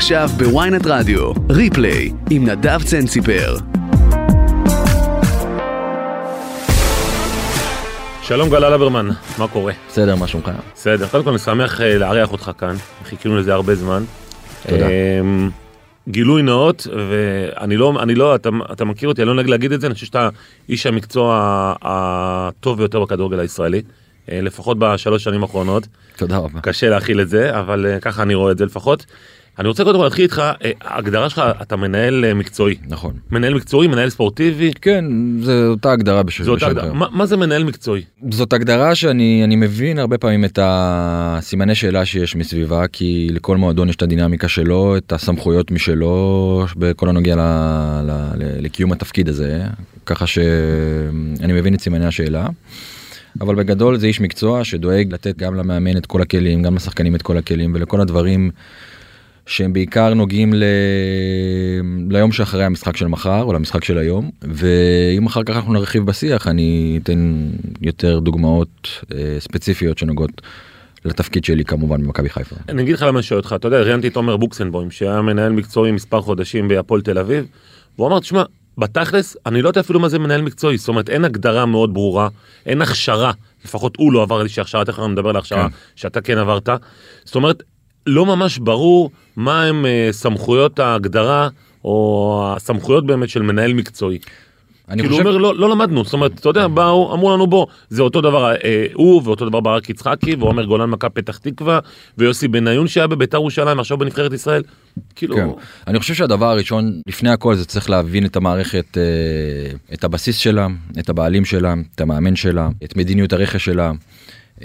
עכשיו בוויינט רדיו, ריפליי עם נדב צנציפר. שלום גל אלברמן, מה קורה? בסדר, מה שומך? בסדר, קודם כל אני שמח לארח אותך כאן, חיכינו לזה הרבה זמן. תודה. גילוי נאות, ואני לא, אתה מכיר אותי, אני לא נגד להגיד את זה, אני חושב שאתה איש המקצוע הטוב ביותר בכדורגל הישראלי, לפחות בשלוש שנים האחרונות. תודה רבה. קשה להכיל את זה, אבל ככה אני רואה את זה לפחות. אני רוצה קודם כל להתחיל איתך, ההגדרה שלך, אתה מנהל מקצועי. נכון. מנהל מקצועי, מנהל ספורטיבי. כן, זו אותה הגדרה בשביל. זו אותה הגדרה. מה זה מנהל מקצועי? זאת הגדרה שאני מבין הרבה פעמים את הסימני שאלה שיש מסביבה, כי לכל מועדון יש את הדינמיקה שלו, את הסמכויות משלו, בכל הנוגע לקיום התפקיד הזה, ככה שאני מבין את סימני השאלה. אבל בגדול זה איש מקצוע שדואג לתת גם למאמן את כל הכלים, גם לשחקנים את כל הכלים, ולכל הדברים שהם בעיקר נוגעים ליום שאחרי המשחק של מחר, או למשחק של היום, ואם אחר כך אנחנו נרחיב בשיח, אני אתן יותר דוגמאות ספציפיות שנוגעות לתפקיד שלי כמובן במכבי חיפה. אני אגיד לך למה שואל אותך, אתה יודע, ראיינתי את תומר בוקסנבוים, שהיה מנהל מקצועי מספר חודשים בהפועל תל אביב, והוא אמר, תשמע, בתכלס, אני לא יודע אפילו מה זה מנהל מקצועי, זאת אומרת, אין הגדרה מאוד ברורה, אין הכשרה, לפחות הוא לא עבר לי שהכשרה, תכף אני מדבר להכשרה, שאתה כן עברת, זאת אומרת, לא ממש ברור מה הם סמכויות ההגדרה, או הסמכויות באמת של מנהל מקצועי. כאילו הוא אומר, לא למדנו, זאת אומרת, אתה יודע, באו, אמרו לנו בו, זה אותו דבר, הוא ואותו דבר ברק יצחקי, והוא אומר גולן מכה פתח תקווה, ויוסי בניון שהיה בביתר ירושלים, עכשיו בנבחרת ישראל, כאילו... כן. אני חושב שהדבר הראשון, לפני הכל, זה צריך להבין את המערכת, את הבסיס שלה, את הבעלים שלה, את המאמן שלה, את מדיניות הרכש שלה,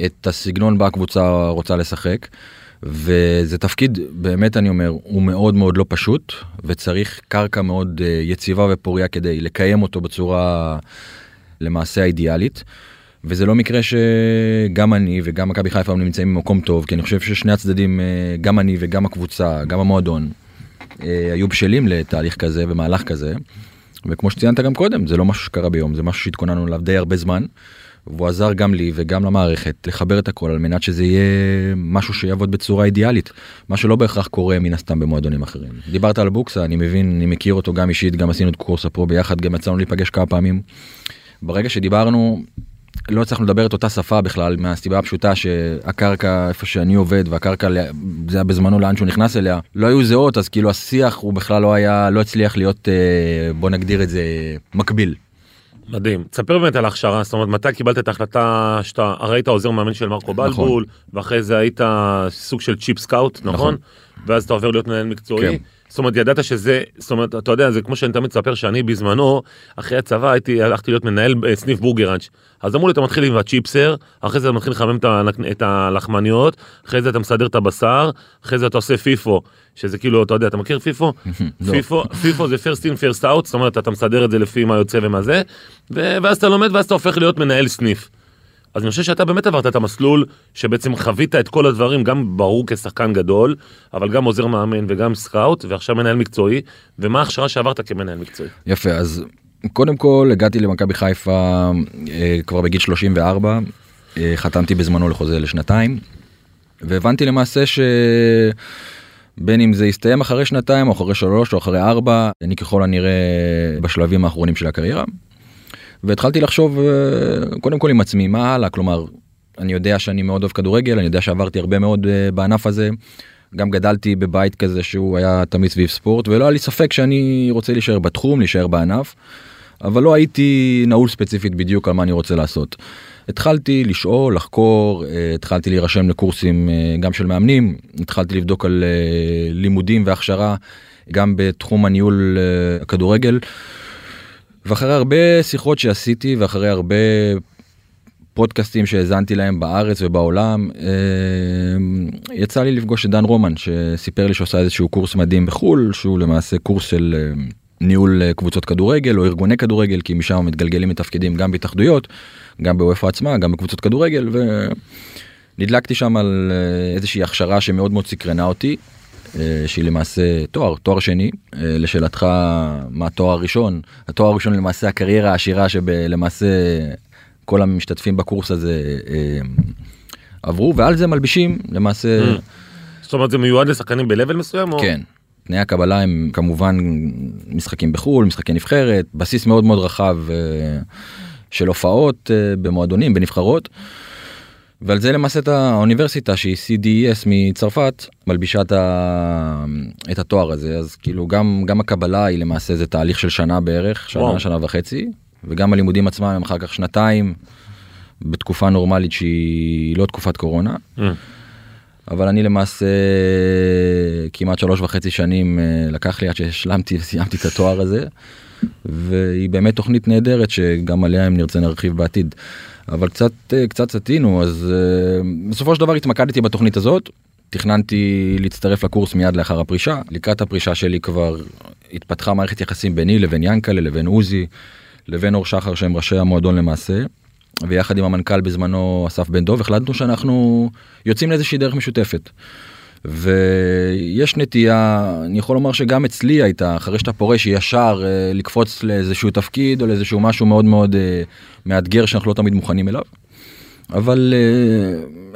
את הסגנון בה הקבוצה רוצה לשחק, וזה תפקיד, באמת אני אומר, הוא מאוד מאוד לא פשוט, וצריך קרקע מאוד יציבה ופוריה כדי לקיים אותו בצורה למעשה האידיאלית, וזה לא מקרה שגם אני וגם מכבי חיפה נמצאים במקום טוב, כי אני חושב ששני הצדדים, גם אני וגם הקבוצה, גם המועדון, היו בשלים לתהליך כזה ומהלך כזה, וכמו שציינת גם קודם, זה לא משהו שקרה ביום, זה משהו שהתכוננו עליו די הרבה זמן, והוא עזר גם לי וגם למערכת לחבר את הכל על מנת שזה יהיה משהו שיעבוד בצורה אידיאלית, מה שלא בהכרח קורה מן הסתם במועדונים אחרים. דיברת על בוקסה, אני מבין, אני מכיר אותו גם אישית, גם עשינו את קורס הפרו ביחד, גם יצאנו להיפגש כמה פעמים. ברגע שדיברנו, לא צריכנו לדבר את אותה שפה בכלל, מהסיבה הפשוטה שהקרקע איפה שאני עובד, והקרקע, זה היה בזמנו לאן שהוא נכנס אליה, לא היו זהות, אז כאילו השיח הוא בכלל לא הצליח להיות, בוא נגדיר את זה, מקביל. מדהים. תספר באמת על ההכשרה, זאת אומרת, מתי קיבלת את ההחלטה שאתה, הרי היית עוזר מאמן של מרקו בלבול, ואחרי זה היית סוג של צ'יפ סקאוט, נכון? ואז אתה עובר להיות מנהל מקצועי. זאת אומרת, ידעת שזה, זאת אומרת, אתה יודע, זה כמו שאני תמיד אספר שאני בזמנו, אחרי הצבא הלכתי להיות מנהל סניף בורגראנץ'. אז אמרו לי, אתה מתחיל עם הצ'יפסר, אחרי זה אתה מתחיל לחמם את הלחמניות, אחרי זה אתה מסדר את הבשר, אחרי זה אתה עושה פיפו, שזה כאילו, אתה יודע, אתה מכיר פיפו? פיפו זה first in first out, זאת אומרת, אתה מסדר את זה לפי מה יוצא ומה זה, ואז אתה לומד ואז אתה הופך להיות מנהל סניף. אז אני חושב שאתה באמת עברת את המסלול, שבעצם חווית את כל הדברים, גם ברור כשחקן גדול, אבל גם עוזר מאמן וגם סקאוט, ועכשיו מנהל מקצועי, ומה ההכשרה שעברת כמנהל מקצועי? יפה, אז קודם כל הגעתי למכבי חיפה כבר בגיל 34, חתמתי בזמנו לחוזה לשנתיים, והבנתי למעשה שבין אם זה יסתיים אחרי שנתיים, או אחרי 3, או אחרי 4, אני ככל הנראה בשלבים האחרונים של הקריירה, והתחלתי לחשוב, קודם כל עם עצמי, מה הלאה? כלומר, אני יודע שאני מאוד אוהב כדורגל, אני יודע שעברתי הרבה מאוד בענף הזה, גם גדלתי בבית כזה שהוא היה תמיד סביב ספורט, ולא היה לי ספק שאני רוצה להישאר בתחום, להישאר בענף, אבל לא הייתי נעול ספציפית בדיוק על מה אני רוצה לעשות. התחלתי לשאול, לחקור, התחלתי להירשם לקורסים גם של מאמנים, התחלתי לבדוק על לימודים והכשרה, גם בתחום הניהול הכדורגל, ואחרי הרבה שיחות שעשיתי, ואחרי הרבה פודקאסטים שהזנתי להם בארץ ובעולם, יצא לי לפגוש את דן רומן, שסיפר לי שעושה איזשהו קורס מדהים בחול, שהוא למעשה קורס של ניהול קבוצות כדורגל, או ארגוני כדורגל, כי משם מתגלגלים מתפקידים גם בהתאחדויות, גם באופה עצמה, גם בקבוצות כדורגל, ונדלקתי שם על איזושהי הכשרה שמאוד מאוד סקרנה אותי, שהיא למעשה תואר שני, לשאלתך מה תואר ראשון, התואר הראשון למעשה הקריירה העשירה שלמעשה כל המשתתפים בקורס הזה עברו, ועל זה מלבישים למעשה... זאת אומרת זה מיועד לשחקנים בלבל מסוים? כן, תנאי הקבלה הם כמובן משחקים בחול, משחקי נבחרת, בסיס מאוד מאוד רחב של הופעות במועדונים, בנבחרות, ועל זה למעשה את האוניברסיטה שהיא CDS מצרפת, מלבישה את התואר הזה, אז כאילו גם הקבלה היא למעשה זה תהליך של שנה בערך, שנה וחצי, וגם הלימודים עצמם הם אחר כך שנתיים, בתקופה נורמלית שהיא לא תקופת קורונה, אבל אני למעשה כמעט 3.5 שנים לקח לי עד שהשלמתי וסיימתי את התואר הזה, והיא באמת תוכנית נהדרת שגם עליה אם נרצה נרחיב בעתיד. אבל קצת סתינו, אז בסופו של דבר התמקדתי בתוכנית הזאת, תכננתי להצטרף לקורס מיד לאחר הפרישה, לקראת הפרישה שלי כבר התפתחה מערכת יחסים ביני לבין ינקלה, לבין עוזי, לבין אור שחר שהם ראשי המועדון למעשה, ויחד עם המנכ"ל בזמנו אסף בן דוב, החלטנו שאנחנו יוצאים לאיזושהי דרך משותפת. ויש נטייה, אני יכול לומר שגם אצלי הייתה, אחרי שאתה פורש ישר לקפוץ לאיזשהו תפקיד, או לאיזשהו משהו מאוד מאוד מאתגר שאנחנו לא תמיד מוכנים אליו. אבל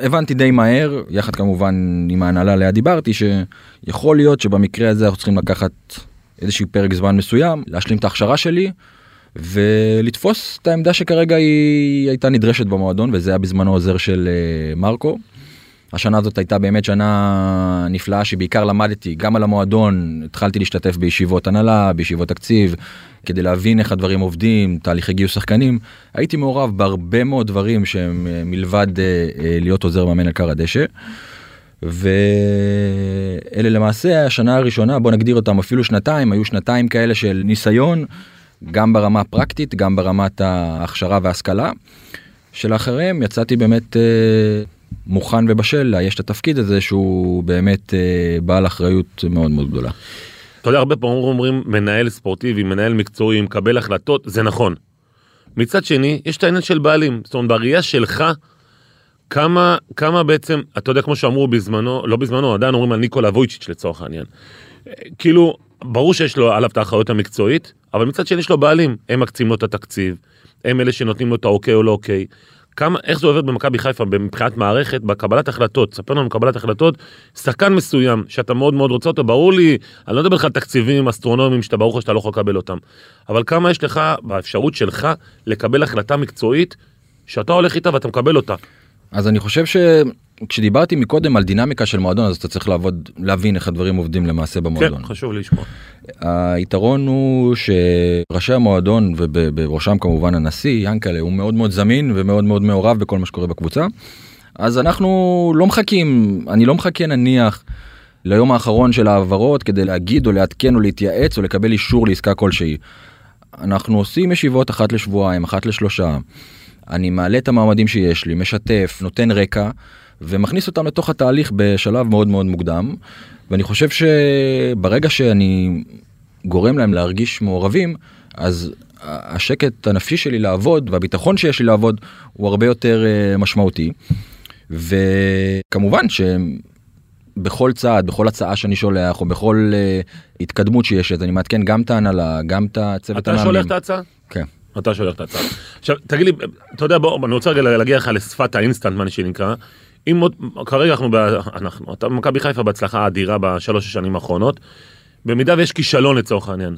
הבנתי די מהר, יחד כמובן עם ההנהלה עליה דיברתי, שיכול להיות שבמקרה הזה אנחנו צריכים לקחת איזשהו פרק זמן מסוים, להשלים את ההכשרה שלי, ולתפוס את העמדה שכרגע היא הייתה נדרשת במועדון, וזה היה בזמנו עוזר של מרקו. השנה הזאת הייתה באמת שנה נפלאה שבעיקר למדתי גם על המועדון, התחלתי להשתתף בישיבות הנהלה, בישיבות תקציב, כדי להבין איך הדברים עובדים, תהליכי גיוס שחקנים. הייתי מעורב בהרבה מאוד דברים שהם מלבד להיות עוזר מאמן על קר הדשא, ואלה למעשה השנה הראשונה, בוא נגדיר אותם אפילו שנתיים, היו שנתיים כאלה של ניסיון, גם ברמה הפרקטית, גם ברמת ההכשרה וההשכלה, שלאחריהם יצאתי באמת מוכן ובשל, יש את התפקיד הזה שהוא באמת בעל אחריות מאוד מאוד גדולה. אתה יודע, הרבה פעמים אומרים מנהל ספורטיבי, מנהל מקצועי, מקבל החלטות, זה נכון. מצד שני, יש את העניין של בעלים, זאת אומרת, בראייה שלך, כמה בעצם, אתה יודע, כמו שאמרו בזמנו, לא בזמנו, עדיין אומרים על ניקולה וויצ'יץ' לצורך העניין. כאילו, ברור שיש לו עליו את האחריות המקצועית, אבל מצד שני יש לו בעלים, הם מקצים לו את התקציב, הם אלה שנותנים לו את האוקיי או לא אוקיי. איך זה עובד במכבי חיפה, מבחינת מערכת, בקבלת החלטות, ספר לנו בקבלת החלטות, שחקן מסוים שאתה מאוד מאוד רוצה אותו, ברור לי, אני לא מדבר לך על תקציבים אסטרונומיים שאתה ברוך או שאתה לא יכול לקבל אותם, אבל כמה יש לך, באפשרות שלך, לקבל החלטה מקצועית, שאתה הולך איתה ואתה מקבל אותה. אז אני חושב כשדיברתי מקודם על דינמיקה של מועדון, אז אתה צריך להבין איך הדברים עובדים למעשה במועדון. כן, חשוב לשמוע. היתרון הוא שראשי המועדון, ובראשם כמובן הנשיא, ינקלה, הוא מאוד מאוד זמין ומאוד מאוד מעורב בכל מה שקורה בקבוצה. אז אנחנו לא מחכים, אני לא מחכה נניח ליום האחרון של העברות, כדי להגיד או להתקן או להתייעץ או לקבל אישור לעסקה כלשהי. אנחנו עושים ישיבות 1 לשבועיים, 1 ל3. אני מעלה את המעמדים שיש לי, משתף, נותן רקע, ומכניס אותם לתוך התהליך בשלב מאוד מאוד מוקדם, ואני חושב שברגע שאני גורם להם להרגיש מעורבים, אז השקט הנפשי שלי לעבוד, והביטחון שיש לי לעבוד, הוא הרבה יותר משמעותי, וכמובן שבכל צעד, בכל הצעה שאני שולח, או בכל התקדמות שיש, אז אני מעדכן גם את ההנהלה, גם את הצוות המאמנים. אתה שולח את ההצעה? כן. אתה שולח את ההצעה. עכשיו, תגיד לי, אתה יודע, בוא, אני רוצה להגיע לך לשפת האינסטנט, מה שנקרא, אם עוד, כרגע אנחנו, אתה מכבי חיפה בהצלחה אדירה ב3 השנים האחרונות, במידה ויש כישלון לצורך העניין.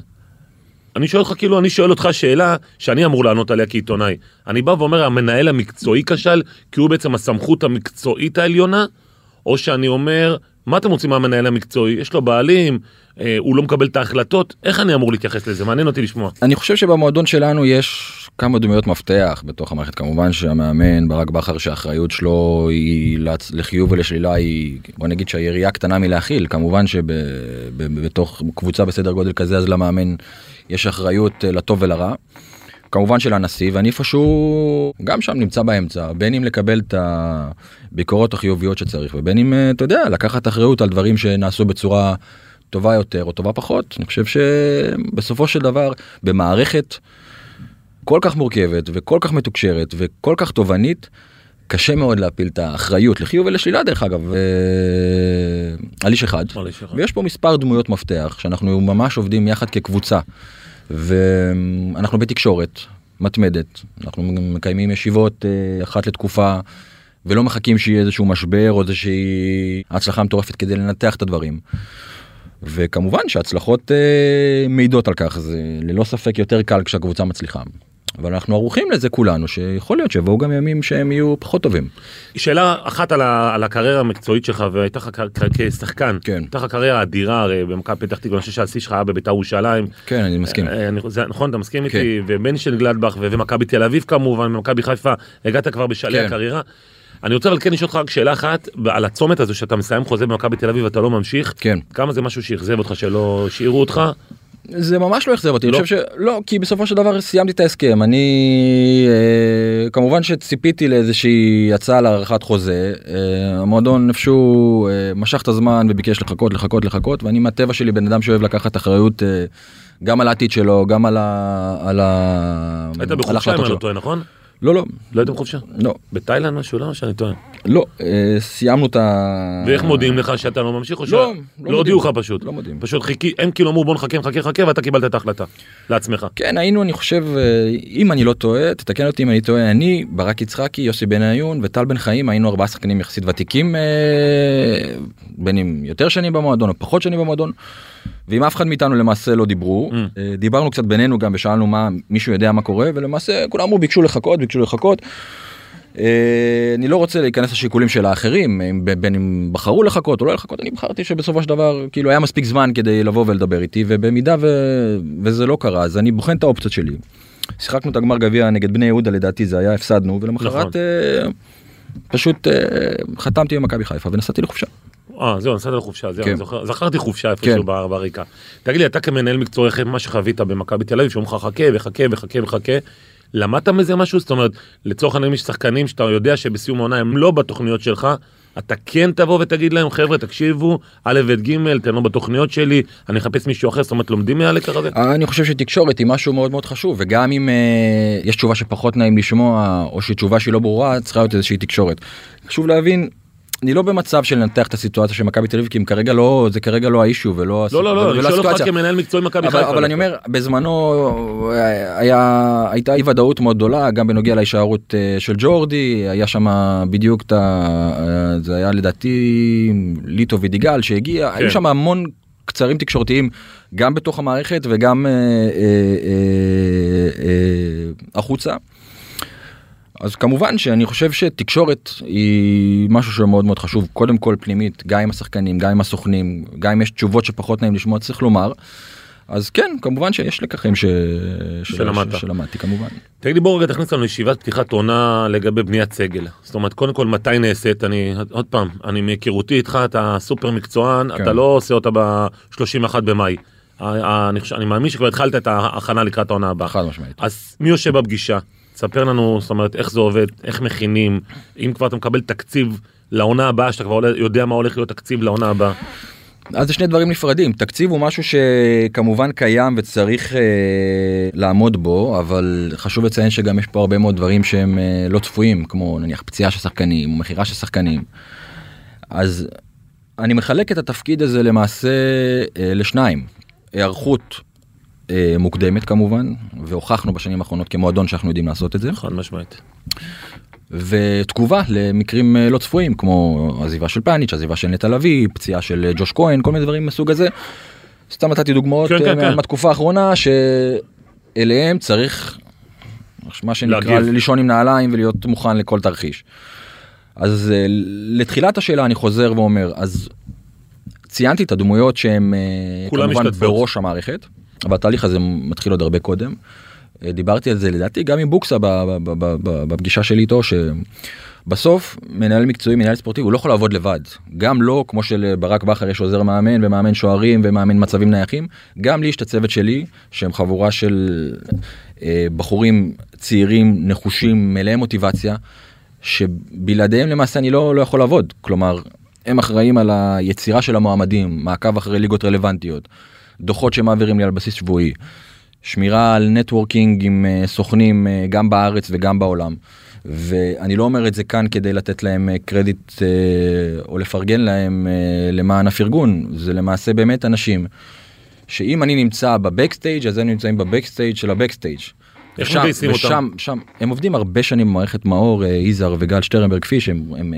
אני שואל אותך, כאילו, אני שואל אותך שאלה שאני אמור לענות עליה כעיתונאי. אני בא ואומר, המנהל המקצועי כשל, כי הוא בעצם הסמכות המקצועית העליונה, או שאני אומר, מה אתם רוצים מהמנהל המקצועי? יש לו בעלים, הוא לא מקבל את ההחלטות, איך אני אמור להתייחס לזה? מעניין אותי לשמוע. אני חושב שבמועדון שלנו יש כמה דמויות מפתח בתוך המערכת, כמובן שהמאמן ברק בכר שהאחריות שלו היא לחיוב ולשלילה היא, בוא נגיד שהיריעה קטנה מלהכיל, כמובן שבתוך קבוצה בסדר גודל כזה, אז למאמן יש אחריות לטוב ולרע, כמובן של הנשיא, ואני איפשהו גם שם נמצא באמצע, בין אם לקבל את הביקורות החיוביות שצריך, ובין אם, אתה יודע, לקחת אחריות על דברים שנעשו בצורה טובה יותר או טובה פחות. אני חושב שבסופו של דבר, במערכת כל כך מורכבת וכל כך מתוקשרת וכל כך תובנית, קשה מאוד להפיל את האחריות לחיוב ולשלילה, דרך אגב, על איש אחד. ויש פה מספר דמויות מפתח, שאנחנו ממש עובדים יחד כקבוצה, ואנחנו בתקשורת מתמדת, אנחנו מקיימים ישיבות אחת לתקופה, ולא מחכים שיהיה איזשהו משבר או איזושהי הצלחה מטורפת כדי לנתח את הדברים. וכמובן שההצלחות מעידות על כך, זה ללא ספק יותר קל כשהקבוצה מצליחה. אבל אנחנו ערוכים לזה כולנו, שיכול להיות שבואו גם ימים שהם יהיו פחות טובים. שאלה אחת על הקריירה המקצועית שלך, והייתה לך כשחקן, הייתה לך קריירה אדירה, הרי במכבי פתח תקווה, אני חושב שהשיא שלך היה בבית"ר ירושלים. כן, אני מסכים. נכון, אתה מסכים איתי, ובנשנגלדבך, ומכבי תל אביב כמובן, ומכבי חיפה, הגעת כבר בשלהי הקריירה. אני רוצה אבל כן לשאול אותך שאלה אחת, על הצומת הזו שאתה מסיים חוזה במכבי תל אביב ואתה לא ממשיך, כמה זה משהו שיחזב אותך, שלא שיערו אותך? זה ממש לא יחזב אותי, אני חושב שלא, כי בסופו של דבר סיימתי את ההסכם, אני כמובן שציפיתי לאיזושהי הצעה להארכת חוזה, המועדון נפשו, משך את הזמן וביקש לחכות, ואני מהטבע שלי בן אדם שאוהב לקחת אחריות גם על העתיד שלו, גם על ההחלטות שלו. היית בחופשה אם אני לא טועה, נכון? לא. לא הייתם חופשה? לא. בתאילנד משהו, לא? שאני טוען. לא, סיימנו את ה... ואיך מודיעים לך שאתה לא ממשיך? לא, לא הודיעו לך פשוט. לא מודיעים. פשוט חיכי, הם כאילו אמרו בוא נחכה, ואתה קיבלת את ההחלטה לעצמך. כן, היינו, אני חושב, אם אני לא טועה, תתקן אותי אם אני טועה, אני, ברק יצחקי, יוסי בניון וטל בן חיים, היינו 4 שחקנים יחסית ותיקים, בין אם יותר שנים במועדון או פחות שנים במועדון, ואם אף אחד מאיתנו למעשה לא דיברו, דיברנו קצת בינינו גם ושאלנו מה, מישהו יודע מה קורה, ולמעשה כולם אמרו, ביקשו לחכות, אני לא רוצה להיכנס לשיקולים של האחרים, בין אם בחרו לחכות או לא לחכות, אני בחרתי שבסופו של דבר, כאילו היה מספיק זמן כדי לבוא ולדבר איתי, ובמידה וזה לא קרה, אז אני בוחן את האופציות שלי. שיחקנו את הגמר גביע נגד בני יהודה, לדעתי זה היה, הפסדנו, ולמחרת פשוט חתמתי במכבי חיפה ונסעתי לחופשה. זהו, נסעת לחופשה, זהו, זכרתי חופשה איפשהו בריקה. תגיד לי, אתה כמנהל מקצועי, מה שחווית במכבי תל אביב, שאומר לך חכה, למדת מזה משהו? זאת אומרת, לצורך העניין יש שחקנים שאתה יודע שבסיום העונה הם לא בתוכניות שלך, אתה כן תבוא ותגיד להם, חבר'ה, תקשיבו, א' וג', אתם לא בתוכניות שלי, אני אחפש מישהו אחר, זאת אומרת, לומדים מהלך כזה? אני חושב שתקשורת היא משהו מאוד מאוד חשוב, וגם אם יש תשובה שפחות נעים לשמוע, או שתשובה שהיא לא ברורה, צריכה להיות איזושהי תקשורת. חשוב להבין, אני לא במצב של לנתח את הסיטואציה של מכבי תל אביב, כי זה כרגע לא האישיו ולא הסיטואציה. לא, אני שואל אותך כמנהל מקצועי מכבי חיפה. אבל אני אומר, בזמנו הייתה אי ודאות מאוד גדולה, גם בנוגע להישארות של ג'ורדי, היה שם בדיוק, זה היה לדעתי ליטו ודיגל שהגיע, היו שם המון קצרים תקשורתיים, גם בתוך המערכת וגם החוצה. אז כמובן שאני חושב שתקשורת היא משהו שמאוד מאוד חשוב, קודם כל פנימית, גם עם השחקנים, גם עם הסוכנים, גם אם יש תשובות שפחות נעים לשמוע, צריך לומר. אז כן, כמובן שיש לקחים שלמדתי, כמובן. תגיד לי, בוא רגע תכניס לנו ישיבת פתיחת עונה לגבי בניית סגל. זאת אומרת, קודם כל, מתי נעשית? עוד פעם, אני מהיכרותי איתך, אתה סופר מקצוען, אתה לא עושה אותה ב-31 במאי. אני מאמין שכבר התחלת את ההכנה לקראת העונה הבאה. חד משמעית. אז מי יושב בפגישה? תספר לנו, זאת אומרת, איך זה עובד, איך מכינים, אם כבר אתה מקבל תקציב לעונה הבאה, שאתה כבר יודע מה הולך להיות תקציב לעונה הבאה. אז זה שני דברים נפרדים. תקציב הוא משהו שכמובן קיים וצריך לעמוד בו, אבל חשוב לציין שגם יש פה הרבה מאוד דברים שהם לא צפויים, כמו נניח פציעה של שחקנים, מחירה של שחקנים. אז אני מחלק את התפקיד הזה למעשה לשניים. הערכות מוקדמת כמובן, והוכחנו בשנים האחרונות כמועדון שאנחנו יודעים לעשות את זה. חד משמעית. ותגובה למקרים לא צפויים, כמו עזיבה של פאניץ', עזיבה של נתן אביב, פציעה של ג'וש כהן, כל מיני דברים מסוג הזה. סתם נתתי דוגמאות מהתקופה האחרונה, שאליהם צריך, מה שנקרא, לישון עם נעליים ולהיות מוכן לכל תרחיש. אז לתחילת השאלה אני חוזר ואומר, אז ציינתי את הדמויות שהן כמובן בראש המערכת, אבל התהליך הזה מתחיל עוד הרבה קודם. דיברתי על זה לדעתי גם עם בוקסה בפגישה שלי איתו, שבסוף מנהל מקצועי, מנהל ספורטיבי, הוא לא יכול לעבוד לבד. גם לא, כמו שלברק בכר יש עוזר מאמן, ומאמן שוערים, ומאמן מצבים נייחים, גם לי יש את הצוות שלי, שהם חבורה של בחורים צעירים, נחושים, מלאי מוטיבציה, שבלעדיהם למעשה אני לא יכול לעבוד. כלומר, הם אחראים על היצירה של המועמדים, מעקב אחרי ליגות רלוונטיות, דוחות שמעבירים לי על בסיס שבועי, שמירה על נטוורקינג עם סוכנים גם בארץ וגם בעולם, ואני לא אומר את זה כאן כדי לתת להם קרדיט או לפרגן להם למען הפרגון, זה למעשה באמת אנשים, שאם אני נמצא בבקסטייג' אז הם נמצאים בבקסטייג' של הבקסטייג'. ושם הם עובדים הרבה שנים במערכת מאור, איזר וגל שטרנברג פיש,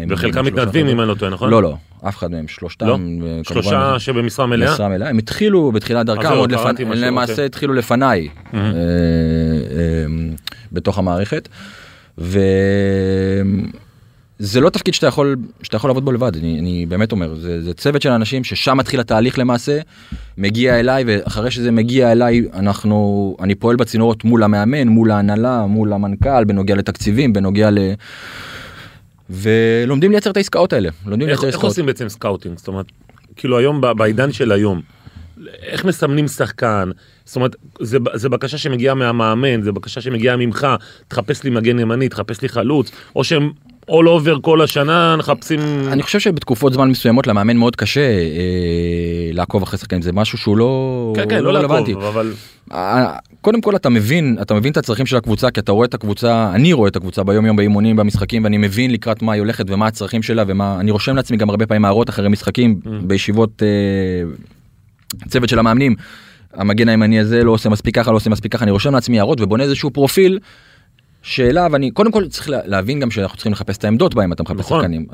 וחלקם מתנדבים אם אני לא טועה, נכון? לא, אף אחד מהם, שלושתם. שלושה שבמשרה מלאה? הם התחילו בתחילת דרכם, למעשה התחילו לפניי בתוך המערכת, וזה לא תפקיד שאתה יכול לעבוד בו לבד, אני באמת אומר, זה צוות של אנשים ששם התחיל התהליך למעשה, מגיע אליי, ואחרי שזה מגיע אליי, אני פועל בצינורות מול המאמן, מול ההנהלה, מול המנכ"ל, בנוגע לתקציבים, בנוגע ל... ולומדים לייצר את העסקאות האלה. איך עושים בעצם סקאוטינג? זאת אומרת, כאילו היום, בעידן של היום, איך מסמנים שחקן? זאת אומרת, זה בקשה שמגיעה מהמאמן, זה בקשה שמגיעה ממך, תחפש לי מגן ימני, תחפש לי חלוץ, או שהם all over כל השנה, נחפשים... אני חושב שבתקופות זמן מסוימות, למאמן מאוד קשה לעקוב אחרי שחקנים, זה משהו שהוא לא... כן, לא לעקוב, אבל... קודם כל אתה מבין את הצרכים של הקבוצה, כי אתה רואה את הקבוצה, אני רואה את הקבוצה ביום יום באימונים, במשחקים, ואני מבין לקראת מה היא הולכת ומה הצרכים שלה, ומה, אני רושם לעצמי גם הרבה פעמים הערות אחרי משחקים, בישיבות צוות של המאמנים, המגן הימני הזה לא עושה מספיק ככה, לא עושה מספיק ככה, אני רושם לעצמי הערות ובונה איזשהו פרופיל, שאלה, ואני, קודם כל צריך להבין גם שאנחנו צריכים לחפש את העמדות בהם, אתה מחפש שחקנים.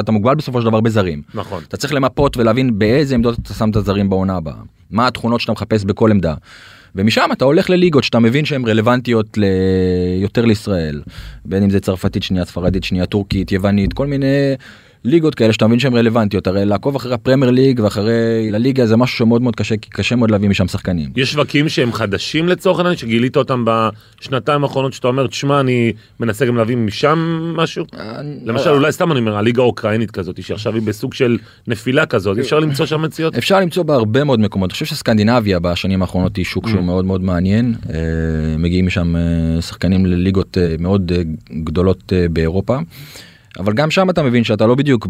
אתה מוגבל בסופו של דבר בזרים. נכון. אתה צריך למפות ולהבין באיזה עמדות אתה שם את הזרים בעונה הבאה. מה התכונות שאתה מחפש בכל עמדה. ומשם אתה הולך לליגות שאתה מבין שהן רלוונטיות יותר לישראל. בין אם זה צרפתית, שנייה ספרדית, שנייה טורקית, יוונית, כל מיני ליגות כאלה שאתה מבין שהן רלוונטיות. הרי לעקוב אחרי הפרמייר ליג ואחרי הליגה זה משהו שמאוד מאוד קשה, כי קשה מאוד להביא משם שחקנים. יש שווקים שהם חדשים לצורך העניין, שגילית אותם בשנתיים האחרונות, שאתה אומר, תשמע, אני מנסה גם להביא משם משהו? למשל, אולי סתם אני אומר, הליגה האוקראינית כזאת, שעכשיו היא בסוג של נפילה כזאת, אפשר למצוא שם מציאות? אפשר למצוא בהרבה מאוד מקומות. אני חושב שסקנדינביה בשנים האחרונות היא שוק שהוא מאוד מאוד מעניין. מגיעים משם שחקנים לליגות מאוד גדולות באירופה. אבל גם שם אתה מבין שאתה לא בדיוק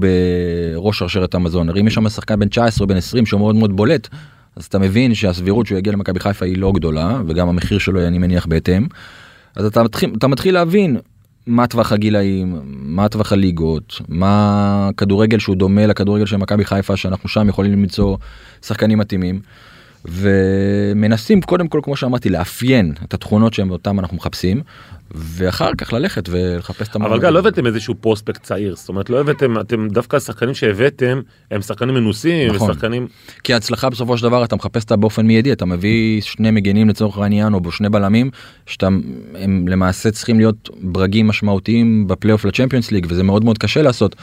בראש שרשרת המזון, הרי אם יש שם שחקן בין 19 או בין 20 שהוא מאוד מאוד בולט, אז אתה מבין שהסבירות שהוא יגיע למכבי חיפה היא לא גדולה, וגם המחיר שלו אני מניח בהתאם, אז אתה מתחיל להבין מה טווח הגילאים, מה טווח הליגות, מה כדורגל שהוא דומה לכדורגל של מכבי חיפה, שאנחנו שם יכולים למצוא שחקנים מתאימים, ומנסים קודם כל, כמו שאמרתי, לאפיין את התכונות שהם אותם אנחנו מחפשים, ואחר כך ללכת ולחפש את המאמן. אבל גם לא הבאתם איזשהו פרוספקט צעיר, זאת אומרת, לא הבאתם, אתם דווקא השחקנים שהבאתם, הם שחקנים מנוסים, נכון. ושחקנים... כי ההצלחה בסופו של דבר, אתה מחפש אותה באופן מיידי, אתה מביא שני מגנים לצורך העניין, או שני בלמים, שהם למעשה צריכים להיות ברגים משמעותיים בפלייאוף לצ'מפיונס ליג, וזה מאוד מאוד קשה לעשות.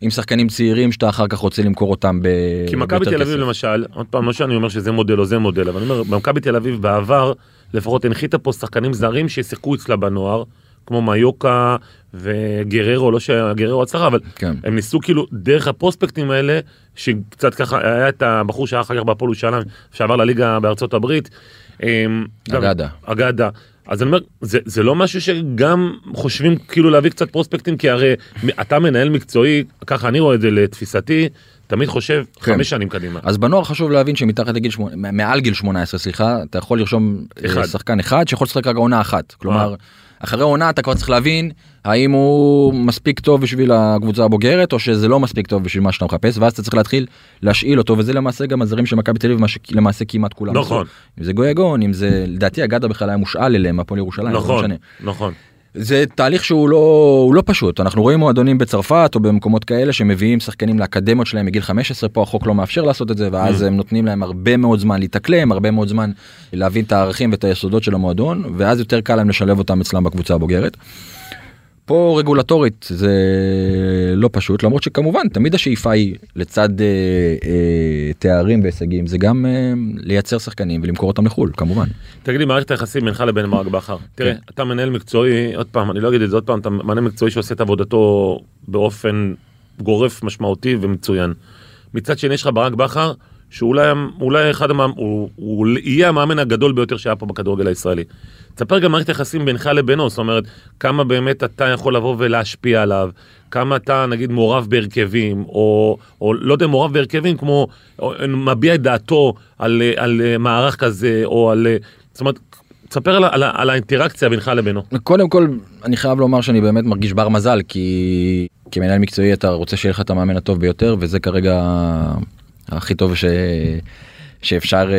עם שחקנים צעירים שאתה אחר כך רוצה למכור אותם כי מכבי תל אביב למשל, עוד פעם, לא שאני אומר שזה מודל או זה מודל, אבל אני אומר, במכבי תל אביב בעבר, לפחות הנחיתה פה שחקנים זרים ששיחקו אצלה בנוער, כמו מיוקה וגררו, לא שגררו הצלחה, אבל כן. הם ניסו כאילו דרך הפרוספקטים האלה, שקצת ככה, היה את הבחור שהיה אחר כך בהפועל ירושלים, שעבר לליגה בארצות הברית. אגדה. אז אני אומר, זה לא משהו שגם חושבים כאילו להביא קצת פרוספקטים, כי הרי אתה מנהל מקצועי, ככה אני רואה את זה לתפיסתי, תמיד חושב 5 שנים קדימה. אז בנוער חשוב להבין שמתחת לגיל 18, מעל גיל 18, סליחה, אתה יכול לרשום שחקן אחד, שיכול לשחק רק עונה אחת. כלומר, אחרי עונה אתה כבר צריך להבין, האם הוא מספיק טוב בשביל הקבוצה הבוגרת, או שזה לא מספיק טוב בשביל מה שאתה מחפש, ואז אתה צריך להתחיל להשאיל אותו, וזה למעשה גם הזרים של מכבי תל אביב, למעשה כמעט כולם. נכון. אם זה גויגון, אם זה, לדעתי אגדה בכלל היה מושאל אליהם, הפועל ירושלים, לא משנה. נכון. זה תהליך שהוא לא פשוט, אנחנו רואים מועדונים בצרפת או במקומות כאלה שמביאים שחקנים לאקדמיות שלהם מגיל 15, פה החוק לא מאפשר לעשות את זה, ואז הם נותנים להם הרבה מאוד זמן להתאקלם, הרבה מאוד זמן להבין את הערכים ואת היסודות של המועדון, ואז יותר קל להם לשלב אותם אצלם בקבוצה הבוגרת. פה רגולטורית זה לא פשוט, למרות שכמובן תמיד השאיפה היא לצד תארים והישגים, זה גם לייצר שחקנים ולמכור אותם לחול, כמובן. תגיד לי, מערכת היחסים בינך לבין ברק בכר. תראה, אתה מנהל מקצועי, עוד פעם, אני לא אגיד את זה עוד פעם, אתה מנהל מקצועי שעושה את עבודתו באופן גורף, משמעותי ומצוין. מצד שני, יש לך ברק בכר, שאולי אחד הוא יהיה המאמן הגדול ביותר שהיה פה בכדורגל הישראלי. תספר גם מערכת יחסים בינך לבינו, זאת אומרת, כמה באמת אתה יכול לבוא ולהשפיע עליו, כמה אתה, נגיד, מעורב בהרכבים, או לא יודע, מעורב בהרכבים, כמו מביע את דעתו על מערך כזה, או על... זאת אומרת, תספר על האינטראקציה בינך לבינו. קודם כל, אני חייב לומר שאני באמת מרגיש בר מזל, כי כמנהל מקצועי אתה רוצה שיהיה לך את המאמן הטוב ביותר, וזה כרגע הכי טוב שאפשר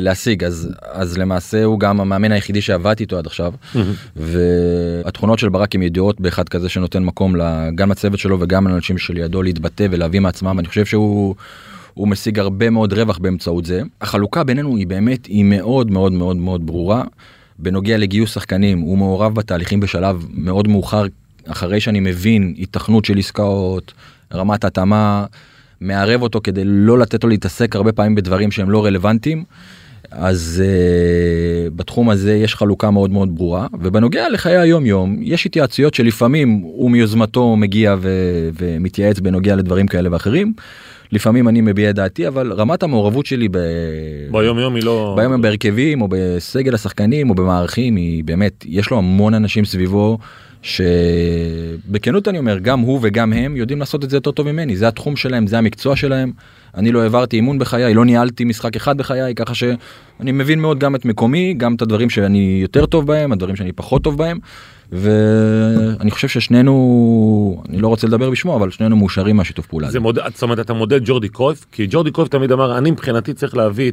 להשיג, אז למעשה הוא גם המאמן היחידי שעבדתי איתו עד עכשיו, והתכונות של ברק עם ידיעות באחד כזה שנותן מקום גם לצוות שלו וגם לאנשים שלידו להתבטא ולהביא מעצמם, אני חושב שהוא משיג הרבה מאוד רווח באמצעות זה. החלוקה בינינו היא באמת מאוד מאוד מאוד מאוד ברורה, בנוגע לגיוס שחקנים, הוא מעורב בתהליכים בשלב מאוד מאוחר, אחרי שאני מבין התכנות של עסקאות, רמת התאמה, מערב אותו כדי לא לתת לו להתעסק הרבה פעמים בדברים שהם לא רלוונטיים, אז בתחום הזה יש חלוקה מאוד מאוד ברורה, ובנוגע לחיי היום יום, יש התייעצויות שלפעמים הוא מיוזמתו מגיע ומתייעץ בנוגע לדברים כאלה ואחרים, לפעמים אני מביע דעתי, אבל רמת המעורבות שלי ביום יום היא לא... ביום יום בהרכבים, או בסגל השחקנים, או במערכים, היא באמת, יש לו המון אנשים סביבו, שבכנות אני אומר, גם הוא וגם הם יודעים לעשות את זה יותר טוב ממני, זה התחום שלהם, זה המקצוע שלהם, אני לא העברתי אימון בחיי, לא ניהלתי משחק אחד בחיי, ככה שאני מבין מאוד גם את מקומי, גם את הדברים שאני יותר טוב בהם, הדברים שאני פחות טוב בהם, ואני חושב ששנינו, אני לא רוצה לדבר בשמו, אבל שנינו מאושרים מהשיתוף פעולה. זאת אומרת, אתה מודד ג'ורדי קרויף, כי ג'ורדי קרויף תמיד אמר, אני מבחינתי צריך להביא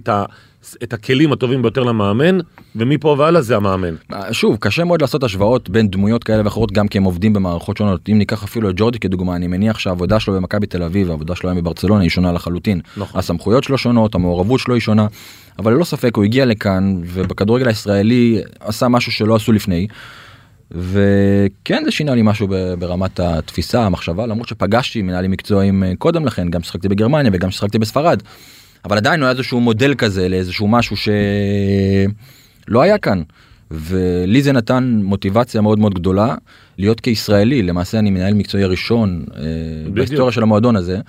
את הכלים הטובים ביותר למאמן, ומפה ועלה זה המאמן. שוב, קשה מאוד לעשות השוואות בין דמויות כאלה ואחרות, גם כי הם עובדים במערכות שונות. אם ניקח אפילו את ג'ורדי כדוגמה, אני מניח שהעבודה שלו במכבי תל אביב, העבודה שלו בברצלונה, היא שונה לחלוטין. הסמכויות שלו שונות, המעורבות שלו היא שונה. אבל ללא ספק, הוא הגיע לכאן, ובכדורגל הישראלי עשה משהו שלא עשו לפני. וכן, זה שינה לי משהו ברמת התפיסה, המחשבה, למרות שפגשתי מנהלים מקצועיים קודם לכן, גם שחקתי בגרמניה וגם שחקתי בספרד, אבל עדיין היה איזשהו מודל כזה, לאיזשהו משהו שלא היה כאן, ולי זה נתן מוטיבציה מאוד מאוד גדולה, להיות כישראלי, למעשה אני מנהל מקצועי הראשון בהיסטוריה של המועדון הזה,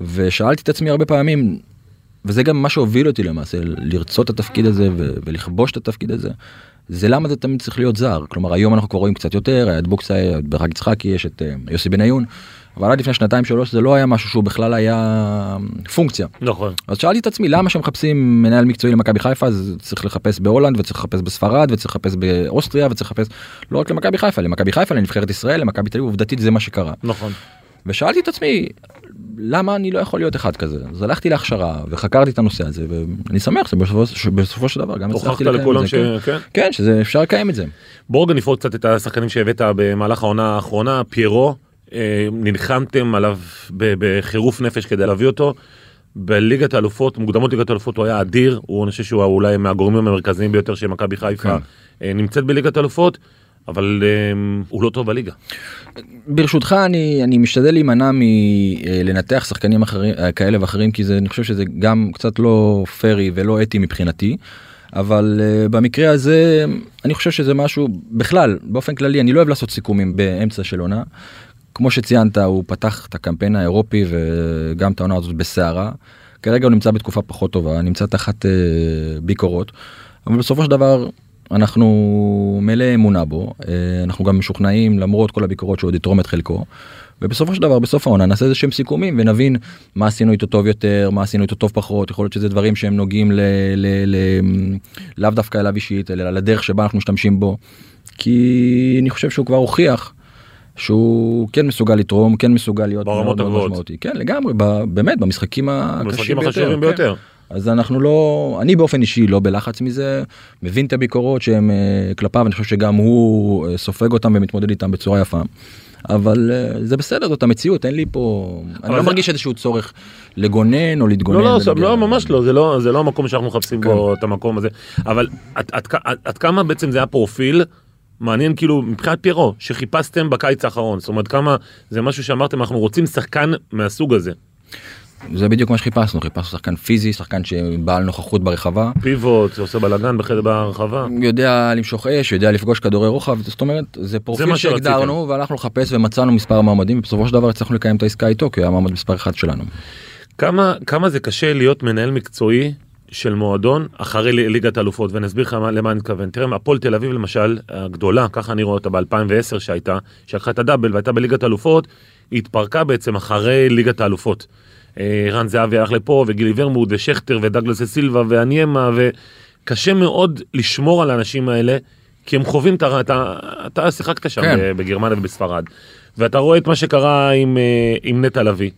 ושאלתי את עצמי הרבה פעמים, וזה גם מה שהוביל אותי למעשה, לרצות את התפקיד הזה ולכבוש את התפקיד הזה, זה למה זה תמיד צריך להיות זר, כלומר היום אנחנו כבר רואים קצת יותר, היה את בוקסה, ברק יצחקי, יש את יוסי בניון, אבל עד לפני 2-3 זה לא היה משהו שהוא בכלל היה פונקציה. נכון. אז שאלתי את עצמי, למה שמחפשים מנהל מקצועי למכבי חיפה, אז צריך לחפש בהולנד, וצריך לחפש בספרד, וצריך לחפש באוסטריה, וצריך לחפש לא רק למכבי חיפה, למכבי חיפה, לנבחרת ישראל, למכבי תל אביב, עובדתית זה מה שקרה. נכון. ושאלתי את עצמי, למה אני לא יכול להיות אחד כזה? אז הלכתי להכשרה, וחקרתי את הנושא הזה, ואני שמח שבסופו של דבר גם הצלחתי לקיים את זה. כן, שזה אפשר לקיים את זה. בורגן נפרוט קצת את השחקנים שהבאת במהלך העונה האחרונה, פיירו, נלחמתם עליו בחירוף נפש כדי להביא אותו, בליגת האלופות, מוקדמות ליגת האלופות הוא היה אדיר, אני חושב שהוא אולי מהגורמים המרכזיים ביותר שמכבי חיפה נמצאת בליגת האלופות, אבל הוא לא טוב בליגה. ברשותך, אני משתדל להימנע מלנתח שחקנים כאלה ואחרים, כי אני חושב שזה גם קצת לא פרי ולא אתי מבחינתי, אבל במקרה הזה, אני חושב שזה משהו, בכלל, באופן כללי, אני לא אוהב לעשות סיכומים באמצע של עונה, כמו שציינת, הוא פתח את הקמפיין האירופי וגם את העונה הזאת בסערה, כרגע הוא נמצא בתקופה פחות טובה, נמצא תחת ביקורות, אבל בסופו של דבר, אנחנו מלא אמונה בו, אנחנו גם משוכנעים למרות כל הביקורות שהוא עוד יתרום את חלקו, ובסופו של דבר, בסוף העונה, נעשה איזה שהם סיכומים ונבין מה עשינו איתו טוב יותר, מה עשינו איתו טוב פחות, יכול להיות שזה דברים שהם נוגעים לאו דווקא אליו אישית, אלא לדרך שבה אנחנו משתמשים בו, כי אני חושב שהוא כבר הוכיח שהוא כן מסוגל לתרום, כן מסוגל להיות ברמות הגבוהות. כן, לגמרי, באמת, במשחקים החשובים ביותר. אז אנחנו לא, אני באופן אישי לא בלחץ מזה, מבין את הביקורות שהם כלפיו, אני חושב שגם הוא סופג אותם ומתמודד איתם בצורה יפה, אבל זה בסדר, זאת המציאות, אין לי פה, אני לא מרגיש איזשהו צורך לגונן או להתגונן. לא, ממש לא, זה לא המקום שאנחנו מחפשים בו את המקום הזה, אבל עד כמה בעצם זה היה פרופיל, מעניין כאילו מבחינת פיירו, שחיפשתם בקיץ האחרון, זאת אומרת כמה זה משהו שאמרתם, אנחנו רוצים שחקן מהסוג הזה. זה בדיוק מה שחיפשנו, חיפשנו שחקן פיזי, שחקן שבעל נוכחות ברחבה. פיבוט, עושה בלגן בחדר ברחבה. יודע למשוך אש, יודע לפגוש כדורי רוחב, זאת אומרת, זה פרופיל שהגדרנו, והלכנו לחפש ומצאנו מספר מעמדים, ובסופו של דבר הצלחנו לקיים את העסקה איתו, כי הוא היה מעמד מספר אחד שלנו. כמה זה קשה להיות מנהל מקצועי של מועדון אחרי ליגת האלופות, ונסביר לך למה אני מתכוון. תראה, הפועל תל אביב למשל, הגדולה, ככה אני רואה אותה ב-2010 שהייתה, שלקחה את הדאבל והייתה בליגת האלופות, היא התפרקה בעצם אחרי ליגת האלופות. רן זהבי הלך לפה, וגילי ורמוד, ושכטר, ודגלס סילבה, ואניימה, וקשה מאוד לשמור על האנשים האלה, כי הם חווים, אתה שיחקת שם בגרמניה ובספרד, ואתה רואה את מה שקרה עם נטע לוי,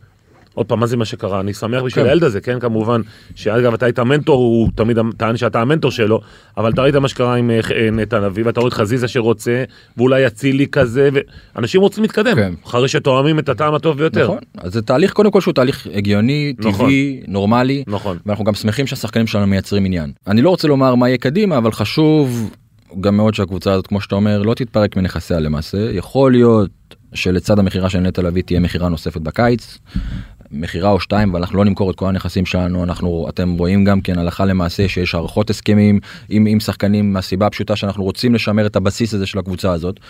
עוד פעם, מה זה מה שקרה? אני שמח בשביל הילד הזה, כן? כמובן, שאגב, אתה היית המנטור, הוא תמיד טען שאתה המנטור שלו, אבל אתה ראית מה שקרה עם נתן אביב, אתה רואה את חזיזה שרוצה, ואולי אצילי כזה, ואנשים רוצים להתקדם, אחרי שתואמים את הטעם הטוב ביותר. נכון, אז זה תהליך, קודם כל שהוא תהליך הגיוני, טבעי, נורמלי, ואנחנו גם שמחים שהשחקנים שלנו מייצרים עניין. אני לא רוצה לומר מה יהיה קדימה, אבל חשוב גם מאוד שהקבוצה הזאת, כמו שאתה אומר, לא תתפרק מנכסיה למעשה. יכול להיות שלצד המחירה של נטל אבי תהיה מחירה נוספת בקיץ, מחירה או שתיים, ואנחנו לא נמכור את כל הנכסים שלנו. אתם רואים גם כן הלכה למעשה שיש ערכות הסכמים עם שחקנים, מהסיבה הפשוטה שאנחנו רוצים לשמר את הבסיס הזה של הקבוצה הזאת.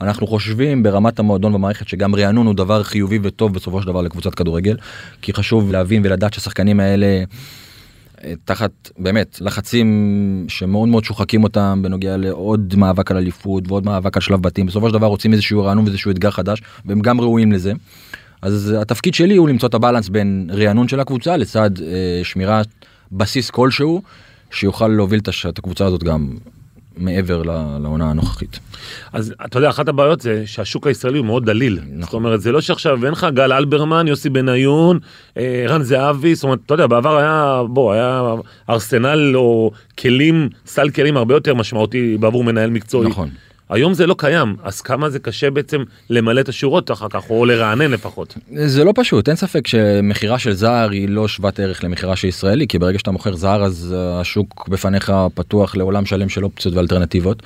אנחנו חושבים ברמת המועדון ומערכת שגם רענון הוא דבר חיובי וטוב בסופו של דבר לקבוצת כדורגל, כי חשוב להבין ולדעת שהשחקנים האלה תחת באמת לחצים שמאוד מאוד שוחקים אותם בנוגע לעוד מאבק על אליפות ועוד מאבק על שלב בתים, בסופו של דבר רוצים איזשהו רענון ואיזשהו אתגר חדש, והם גם ראויים לזה. אז התפקיד שלי הוא למצוא את הבאלנס בין רענון של הקבוצה לצד שמירת בסיס כלשהו שיוכל להוביל את הקבוצה הזאת גם מעבר לעונה הנוכחית. אז אתה יודע, אחת הבעיות זה שהשוק הישראלי הוא מאוד דליל. זאת אומרת, זה לא שעכשיו אין לך גל אלברמן, יוסי בניון, רן זהבי, זאת אומרת, אתה יודע, בעבר היה ארסנל או כלים, סל כלים הרבה יותר משמעותי בעבור מנהל מקצועי. נכון. היום זה לא קיים, אז כמה זה קשה בעצם למלא את השורות אחר כך, או לרענן לפחות? זה לא פשוט, אין ספק שמחירה של זהר היא לא שוות ערך למחירה של ישראלי, כי ברגע שאתה מוכר זהר, אז השוק בפניך פתוח לעולם שלם של אופציות ואלטרנטיבות,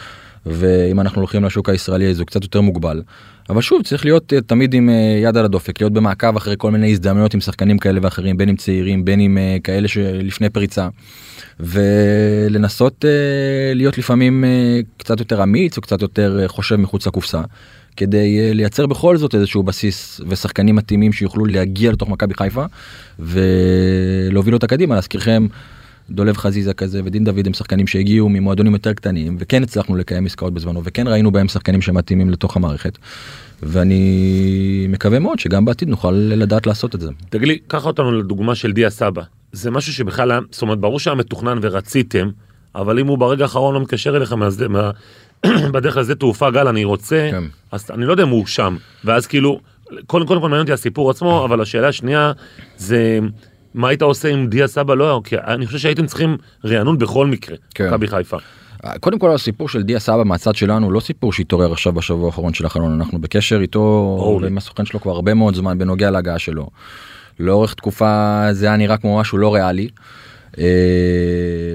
ואם אנחנו הולכים לשוק הישראלי, זה קצת יותר מוגבל. אבל שוב, צריך להיות תמיד עם יד על הדופק, להיות במעקב אחרי כל מיני הזדמנויות עם שחקנים כאלה ואחרים, בין עם צעירים, בין עם כאלה שלפני פריצה, ולנסות להיות לפעמים קצת יותר אמיץ, או קצת יותר חושב מחוץ לקופסה, כדי לייצר בכל זאת איזשהו בסיס ושחקנים מתאימים שיוכלו להגיע לתוך מכבי חיפה, ולהוביל אותה קדימה. להזכירכם, דולב חזיזה כזה ודין דוד הם שחקנים שהגיעו ממועדונים יותר קטנים, וכן הצלחנו לקיים עסקאות בזמנו, וכן ראינו בהם שחקנים שמתאימים לתוך המערכת, ואני מקווה מאוד שגם בעתיד נוכל לדעת לעשות את זה. תגיד לי, קח אותנו לדוגמה של דיה סבא. זה משהו שבכלל, זאת אומרת, ברור שהיה מתוכנן ורציתם, אבל אם הוא ברגע האחרון לא מקשר אליך בדרך הזה תעופה, גל, אני רוצה, אז אני לא יודע אם הוא שם, ואז כאילו, קודם כל מעניין אותי הסיפור עצמו, אבל השאלה השנייה זה מה היית עושה עם דיה סבא? לא, כי אני חושב שהייתם צריכים רענון בכל מקרה, מכבי חיפה. קודם כל, הסיפור של דיה סבא מהצד שלנו הוא לא סיפור שהתעורר עכשיו בשבוע האחרון של החלון. אנחנו בקשר איתו ועם הסוכן שלו כבר הרבה מאוד זמן בנוגע להגעה שלו. לאורך תקופה זה היה נראה כמו משהו לא ריאלי,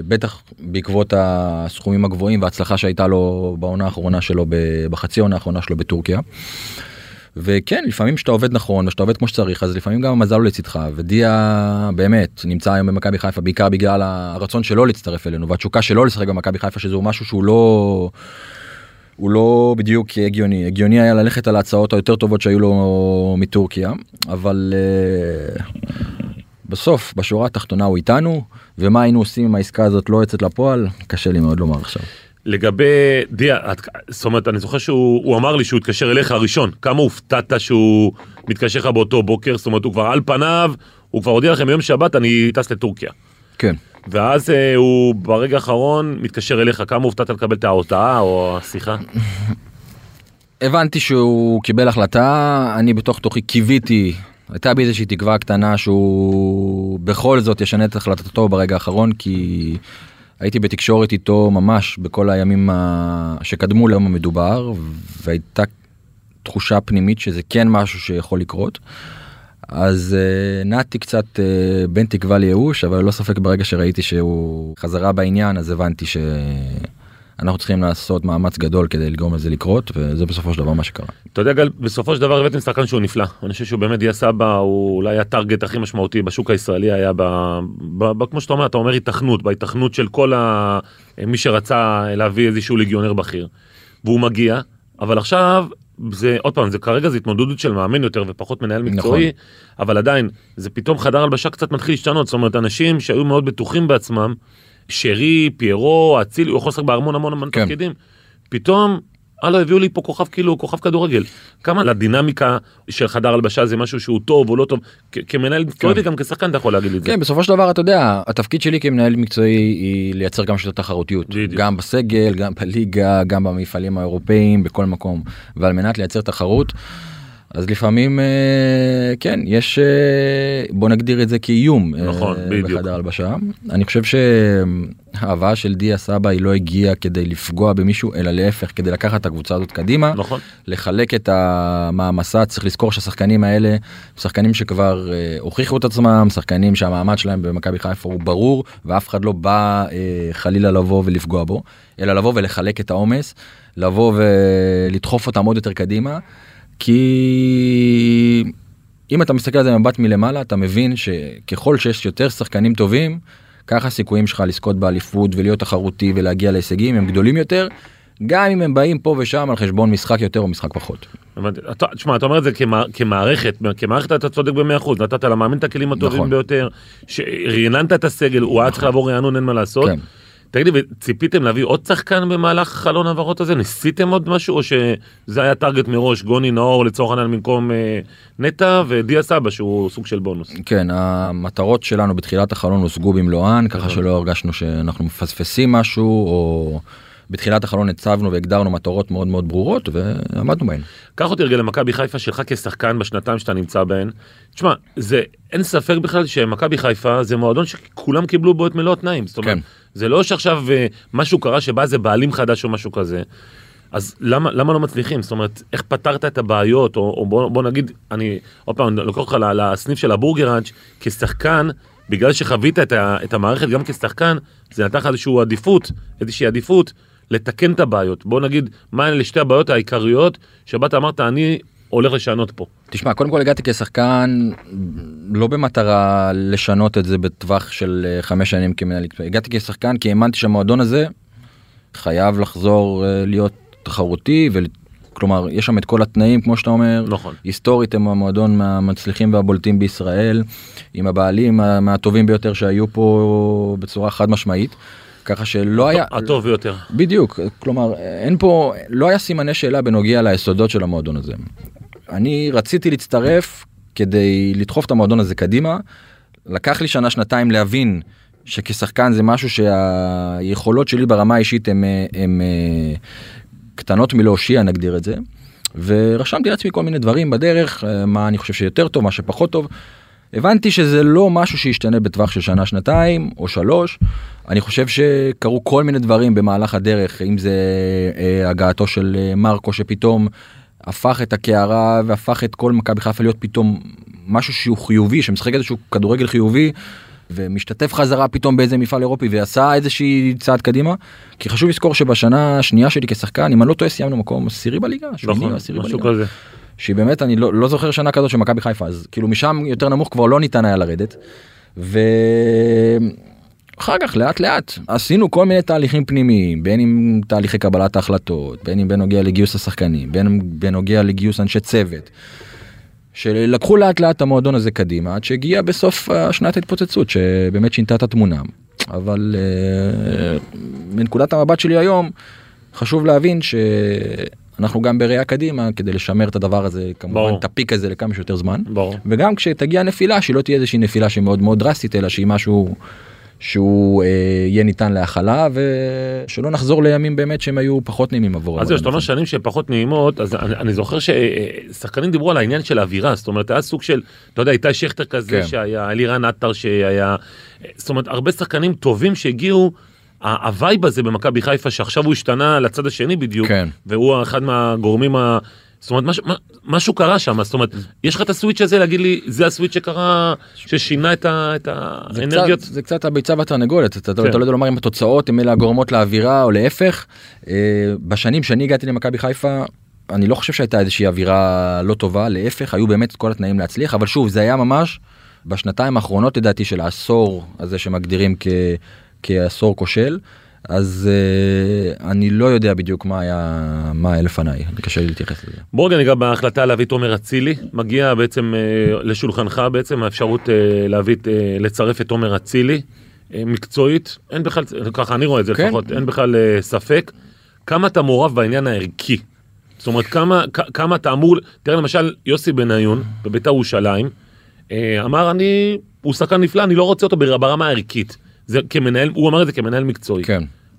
בטח בעקבות הסכומים הגבוהים וההצלחה שהייתה לו בעונה האחרונה שלו, בחצי העונה האחרונה שלו בטורקיה. וכן, לפעמים שאתה עובד נכון, ושאתה עובד כמו שצריך, אז לפעמים גם המזל הוא לצדך, ודיה באמת נמצא היום במכבי חיפה, בעיקר בגלל הרצון שלו להצטרף אלינו, והתשוקה שלו לשחק במכבי חיפה, שזהו משהו שהוא לא בדיוק הגיוני. הגיוני היה ללכת על ההצעות היותר טובות שהיו לו מטורקיה, אבל בסוף, בשורה התחתונה הוא איתנו, ומה היינו עושים אם העסקה הזאת לא יצאת לפועל, קשה לי מאוד לומר עכשיו. לגבי דיה, זאת אומרת, אני זוכר שהוא אמר לי שהוא התקשר אליך הראשון, כמה הופתעת שהוא מתקשר לך באותו בוקר, זאת אומרת, הוא כבר על פניו, הוא כבר הודיע לכם, יום שבת אני טס לטורקיה. כן. ואז הוא ברגע האחרון מתקשר אליך, כמה הופתעת לקבל את ההודעה או השיחה? הבנתי שהוא קיבל החלטה, אני בתוך תוכי קיוויתי, הייתה בי איזושהי תקווה קטנה שהוא בכל זאת ישנה את החלטתו ברגע האחרון, כי הייתי בתקשורת איתו ממש בכל הימים שקדמו ליום המדובר, והייתה תחושה פנימית שזה כן משהו שיכול לקרות. אז נעתי קצת בין תקווה לייאוש, אבל לא ספק ברגע שראיתי שהוא חזרה בעניין, אז הבנתי שאנחנו צריכים לעשות מאמץ גדול כדי לגרום לזה לקרות, וזה בסופו של דבר מה שקרה. אתה יודע, גל, בסופו של דבר הבאתם שחקן שהוא נפלא. אני חושב שהוא באמת דיה סבא, הוא אולי הטארגט הכי משמעותי בשוק הישראלי, היה כמו שאתה אומר, אתה אומר התכנות, בהתכנות של כל מי שרצה להביא איזשהו לגיונר בכיר. והוא מגיע, אבל עכשיו זה, עוד פעם, זה כרגע זה התמודדות של מאמן יותר ופחות מנהל מקצועי, נכון. אבל עדיין, זה פתאום חדר הלבשה קצת מתחיל להשתנות, זאת אומרת, אנשים שהיו מאוד בטוחים בעצמם, שרי, פיירו, אצילי, הוא יכול לשחק בהרמון המון כן. תפקידים, פתאום, הלו, הביאו לי פה כוכב כאילו, כוכב כדורגל. כמה לדינמיקה של חדר הלבשה זה משהו שהוא טוב או לא טוב, כמנהל מקצועי וגם כשחקן אתה יכול להגיד את זה. כן, בסופו של דבר אתה יודע, התפקיד שלי כמנהל מקצועי היא לייצר גם של התחרותיות, גם בסגל, גם בליגה, גם במפעלים האירופאים, בכל מקום, ועל מנת לייצר תחרות, אז לפעמים, כן, יש, בוא נגדיר את זה כאיום. נכון, בדיוק. בחדר הלבשה. אני חושב שההבאה של דיה סבא היא לא הגיעה כדי לפגוע במישהו, אלא להפך, כדי לקחת את הקבוצה הזאת קדימה. נכון. לחלק את המעמסה, צריך לזכור שהשחקנים האלה, שחקנים שכבר הוכיחו את עצמם, שחקנים שהמעמד שלהם במכבי חיפה הוא ברור, ואף אחד לא בא חלילה לבוא ולפגוע בו, אלא לבוא ולחלק את העומס, לבוא ולדחוף אותם עוד יותר קדימה, כי אם אתה מסתכל על זה מבט מלמעלה, אתה מבין שככל שיש יותר שחקנים טובים, ככה הסיכויים שלך לזכות באליפות ולהיות תחרותי ולהגיע להישגים הם גדולים יותר, גם אם הם באים פה ושם על חשבון משחק יותר או משחק פחות. תשמע, אתה אומר את זה כמערכת, כמערכת אתה צודק ב-100%, נתת למאמן את הכלים הטובים ביותר, שרייננת את הסגל, הוא היה צריך לעבור ריענון, אין מה לעשות. כן. תגידי, וציפיתם להביא עוד שחקן במהלך חלון העברות הזה? ניסיתם עוד משהו? או שזה היה טרגט מראש, גוני נאור לצורך העניין במקום נטע ודיה סבא, שהוא סוג של בונוס? כן, המטרות שלנו בתחילת החלון הושגו במלואן, ככה שלא הרגשנו שאנחנו מפספסים משהו, או בתחילת החלון הצבנו והגדרנו מטרות מאוד מאוד ברורות, ועמדנו בהן. קח אותי רגע למכבי חיפה שלך כשחקן בשנתיים שאתה נמצא בהן. תשמע, אין ספק בכלל שמכבי חיפה זה מועדון שכולם קיבלו בו את מלוא התנאים. זאת אומרת, זה לא שעכשיו משהו קרה שבא זה בעלים חדש או משהו כזה. אז למה לא מצליחים? זאת אומרת, איך פתרת את הבעיות? או בוא נגיד, אני עוד פעם לוקח אותך לסניף של הבורגראנץ' כשחקן, בגלל שחווית את המערכת גם כשחקן, זה נתן איזושהי עדיפות לתקן את הבעיות. בוא נגיד, מה הן לשתי הבעיות העיקריות שבאת אמרת, אני הולך לשנות פה? תשמע, קודם כל הגעתי כשחקן לא במטרה לשנות את זה בטווח של 5 שנים כמנהל. הגעתי כשחקן כי האמנתי שהמועדון הזה חייב לחזור להיות תחרותי, כלומר, יש שם את כל התנאים, כמו שאתה אומר. נכון. היסטורית הם המועדון מהמצליחים והבולטים בישראל, עם הבעלים מהטובים ביותר שהיו פה בצורה חד משמעית. ככה שלא היה... הטוב ביותר. בדיוק, כלומר, אין פה, לא היה סימני שאלה בנוגע ליסודות של המועדון הזה. אני רציתי להצטרף כדי לדחוף את המועדון הזה קדימה, לקח לי 1-2 להבין שכשחקן זה משהו שהיכולות שלי ברמה האישית הם קטנות מלהושיע, נגדיר את זה, ורשמתי לעצמי כל מיני דברים בדרך, מה אני חושב שיותר טוב, מה שפחות טוב, הבנתי שזה לא משהו שישתנה בטווח של 1-2 או 3, אני חושב שקרו כל מיני דברים במהלך הדרך, אם זה הגעתו של מרקו שפתאום הפך את הקערה והפך את כל מכבי חיפה להיות פתאום משהו שהוא חיובי, שמשחק איזשהו כדורגל חיובי, ומשתתף חזרה פתאום באיזה מפעל אירופי, ועשה איזושהי צעד קדימה, כי חשוב לזכור שבשנה השנייה שלי כשחקן, אם אני לא טועה סיימנו מקום 10 בליגה, נכון, משהו כזה. שהיא באמת, אני לא זוכר שנה כזאת שמכבי חיפה, אז כאילו משם יותר נמוך כבר לא ניתן היה לרדת, ואחר כך לאט לאט עשינו כל מיני תהליכים פנימיים, בין אם תהליכי קבלת ההחלטות, בין אם בנוגע לגיוס השחקנים, בין אם בנוגע לגיוס אנשי צוות, שלקחו לאט לאט המועדון הזה קדימה, עד שהגיע בסוף שנת ההתפוצצות, שבאמת שינתה את התמונה. אבל מנקודת המבט שלי היום, חשוב להבין שאנחנו גם בראייה קדימה, כדי לשמר את הדבר הזה, כמובן את הפיק הזה לכמה שיותר זמן, וגם כשתגיע נפילה, שלא תהיה איזושהי נפילה שהיא מאוד מאוד דרסטית, אלא שהיא משהו שהוא יהיה ניתן להחלה, ושלא נחזור לימים באמת שהם היו פחות נעימים עבור. אז יש תומר שנים שפחות נעימות, אז אני זוכר ששחקנים דיברו על העניין של האווירה, זאת אומרת, היה סוג של, אתה יודע, איתי שכתר כזה שהיה, אלירן עטר שהיה, זאת אומרת, הרבה שחקנים טובים שהגיעו, הווייב הזה במכבי חיפה, שעכשיו הוא השתנה לצד השני בדיוק, והוא אחד מהגורמים ה... זאת אומרת, משהו קרה שם, זאת אומרת, יש לך את הסוויץ' הזה להגיד לי, זה הסוויץ' שקרה, ששינה את האנרגיות? זה קצת הביצה והתרנגולת, אתה לא יודע לומר אם התוצאות, אם אלה הגורמות לאווירה או להפך, בשנים שאני הגעתי למכבי חיפה, אני לא חושב שהייתה איזושהי אווירה לא טובה, להפך, היו באמת כל התנאים להצליח, אבל שוב, זה היה ממש בשנתיים האחרונות, לדעתי, של העשור הזה שמגדירים כעשור כושל, אז אני לא יודע בדיוק מה היה לפניי, קשה לי להתייחס לזה. בואו נגע בהחלטה להביא את עומר אצילי, מגיע בעצם לשולחנך בעצם האפשרות לצרף את עומר אצילי, מקצועית, אין בכלל, ככה אני רואה את זה לפחות, אין בכלל ספק, כמה אתה מעורב בעניין הערכי, זאת אומרת כמה אתה אמור, תראה למשל יוסי בניון בבית"ר ירושלים, אמר הוא שחקן נפלא, אני לא רוצה אותו ברמה הערכית, הוא אמר את זה כמנהל מקצועי.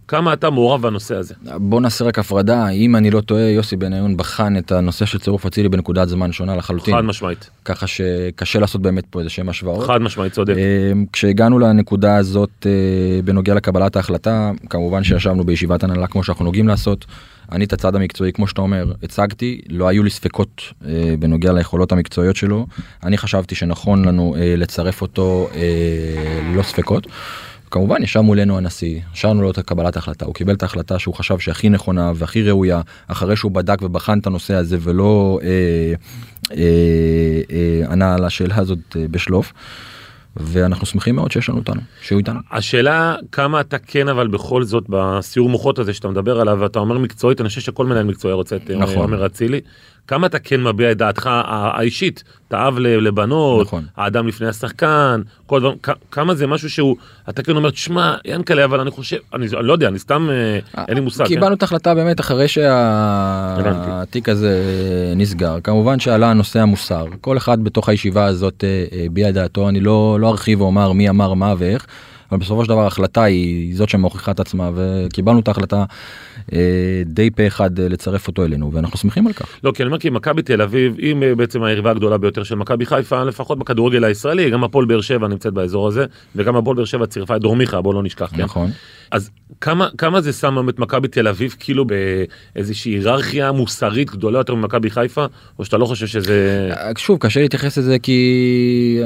כמה אתה מעורב בנושא הזה? בוא נעשה רק הפרדה, אם אני לא טועה, יוסי בניון בחן את הנושא של צירוף אצילי בנקודת זמן שונה לחלוטין. חד משמעית. ככה שקשה לעשות באמת פה איזה שם השוואות. חד משמעית, צודק. כשהגענו לנקודה הזאת בנוגע לקבלת ההחלטה, כמובן שישבנו בישיבת הנהלה כמו שאנחנו נוגעים לעשות, אני את הצד המקצועי, כמו שאתה אומר, הצגתי, לא היו לי ספקות בנוגע ליכולות המקצועיות שלו, אני חשבתי שנכון לנו לצרף אותו ללא ספקות, כמובן ישב מולנו הנשיא, שרנו לו את קבלת ההחלטה, הוא קיבל את ההחלטה שהוא חשב שהכי נכונה והכי ראויה, אחרי שהוא בדק ובחן את הנושא הזה ולא ענה על השאלה הזאת בשלוף, ואנחנו שמחים מאוד שיש לנו אותנו, שהוא איתנו. השאלה כמה אתה כן, אבל בכל זאת, בסיור מוחות הזה שאתה מדבר עליו, ואתה אומר מקצועית, אני חושב שכל מנהל מקצועי רוצה את עומר אצילי, כמה אתה כן מביע את דעתך האישית, תאב לבנות, האדם לפני השחקן, כל דבר, כמה זה משהו שהוא, אתה כן אומר, תשמע, ינקלה, אבל אני חושב, אני לא יודע, אני סתם, אין לי מושג. קיבלנו את ההחלטה באמת אחרי שהתיק הזה נסגר. כמובן שעלה הנושא המוסר. כל אחד בתוך הישיבה הזאת ביע דעתו, אני לא ארחיב ואומר מי אמר מה ואיך, אבל בסופו של דבר ההחלטה היא זאת שמוכיחה את עצמה, וקיבלנו את ההחלטה די פה אחד לצרף אותו אלינו, ואנחנו שמחים על כך. לא, כי אני אומר כי מכבי תל אביב, היא בעצם היריבה הגדולה ביותר של מכבי חיפה, לפחות בכדורגל הישראלי, גם הפועל באר שבע נמצאת באזור הזה, וגם הפועל באר שבע צירפה את דור מיכה, בוא לא נשכח. נכון. אז כמה זה שם את מכבי תל אביב, כאילו באיזושהי היררכיה מוסרית גדולה יותר ממכבי חיפה, או שאתה לא חושב שזה... שוב, קשה להתייחס לזה כי...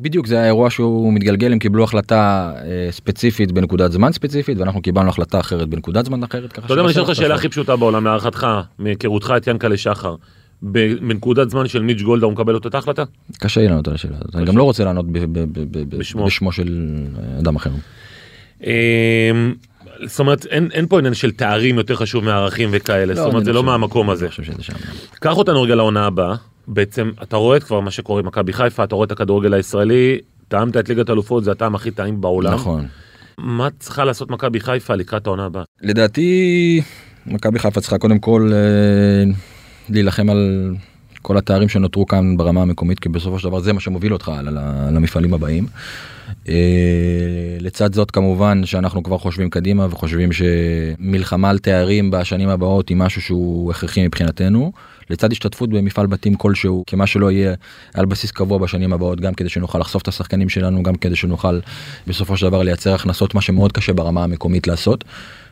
בדיוק זה האירוע שהוא מתגלגל, הם קיבלו החלטה ספציפית בנקודת זמן ספציפית, ואנחנו קיבלנו החלטה אחרת בנקודת זמן אחרת. אתה יודע, אני אשאל לך שאלה הכי פשוטה בעולם, להערכתך, מהיכרותך את ינקלה שחר, בנקודת זמן של מיץ' גולדה הוא מקבל אותה החלטה? קשה לי לענות על השאלה הזאת. אני גם לא רוצה לענות בשמו של אדם אחר. זאת אומרת, אין פה עניין של תארים יותר חשוב מערכים וכאלה, זאת אומרת, זה לא מהמקום הזה. קח אותנו רגע לעונה הבאה, בעצם אתה רואה כבר מה שקורה מכבי חיפה, אתה רואה את הכדורגל הישראלי, טעמת את ליגת אלופות, זה הטעם הכי טעים בעולם. נכון. מה צריכה לעשות מכבי חיפה לקראת העונה הבאה? לדעתי, מכבי חיפה צריכה קודם כל להילחם על כל התארים שנותרו כאן ברמה המקומית, כי בסופו של דבר זה מה שמוביל אותך למפעלים הבאים. לצד זאת כמובן שאנחנו כבר חושבים קדימה וחושבים שמלחמה על תארים בשנים הבאות היא משהו שהוא הכרחי מבחינתנו, לצד השתתפות במפעל בתים כלשהו, כמה שלא יהיה על בסיס קבוע בשנים הבאות, גם כדי שנוכל לחשוף את השחקנים שלנו, גם כדי שנוכל בסופו של דבר לייצר הכנסות, מה שמאוד קשה ברמה המקומית לעשות,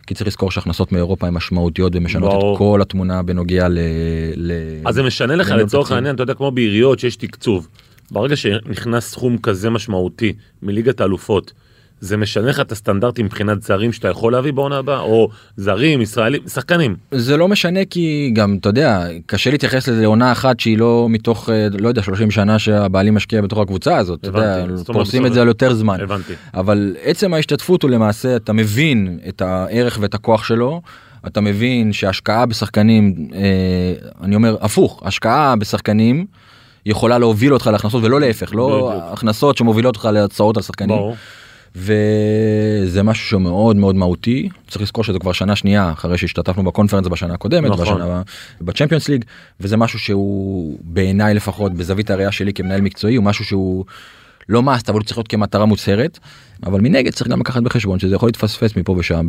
כי צריך לזכור שהכנסות מאירופה הן משמעותיות ומשנות את כל התמונה בנוגע אז זה משנה לך לצורך העניין, אתה יודע, כמו בעיריות שיש תקצוב, ברגע שנכנס סכום כזה משמעותי מליגת האלופות, זה משנה לך את הסטנדרטים מבחינת זרים שאתה יכול להביא בעונה הבאה, או זרים, ישראלים, שחקנים? זה לא משנה כי גם, אתה יודע, קשה להתייחס לזה לעונה אחת שהיא לא מתוך, לא יודע, 30 שנה שהבעלים משקיע בתוך הקבוצה הזאת, הבנתי, אתה יודע, פורסים את זה על יותר זמן. הבנתי. אבל עצם ההשתתפות הוא למעשה, אתה מבין את הערך ואת הכוח שלו, אתה מבין שהשקעה בשחקנים, אני אומר, הפוך, השקעה בשחקנים, יכולה להוביל אותך להכנסות, ולא להפך, לא הכנסות שמובילות אותך להצעות על שחקנים. וזה משהו שמאוד מאוד מהותי, צריך לזכור שזה כבר שנה שנייה, אחרי שהשתתפנו בקונפרנס בשנה הקודמת, בצ'מפיונס ליג, וזה משהו שהוא בעיניי לפחות, בזווית הראייה שלי כמנהל מקצועי, הוא משהו שהוא לא מעשת, אבל הוא צריך להיות כמטרה מוצהרת, אבל מנגד צריך גם לקחת בחשבון, שזה יכול להתפספס מפה ושם,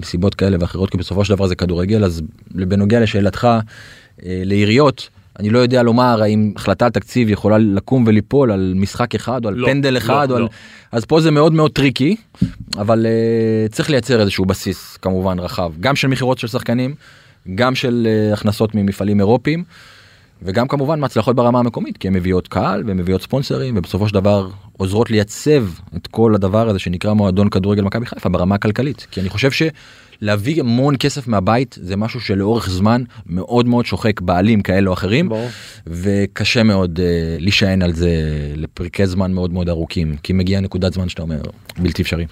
בסיבות כאלה ואחרות, כי בסופו של דבר זה כדורגל, אז בנוגע לשאלתך, לעיריות, אני לא יודע לומר האם החלטה על תקציב יכולה לקום וליפול על משחק אחד, או על פנדל אחד, אז פה זה מאוד מאוד טריקי, אבל צריך לייצר איזשהו בסיס כמובן רחב, גם של מחירות של שחקנים, גם של הכנסות ממפעלים אירופיים, וגם כמובן מהצלחות ברמה המקומית, כי הן מביאות קהל, והן מביאות ספונסרים, ובסופו של דבר עוזרות לייצב את כל הדבר הזה שנקרא מועדון כדורגל מכבי חיפה ברמה הכלכלית, כי אני חושב להביא המון כסף מהבית, זה משהו שלאורך זמן מאוד מאוד שוחק בעלים כאלה או אחרים, וקשה מאוד להישען על זה לפרקי זמן מאוד מאוד ארוכים, כי מגיעה נקודת זמן שאתה אומר, בלתי אפשרי.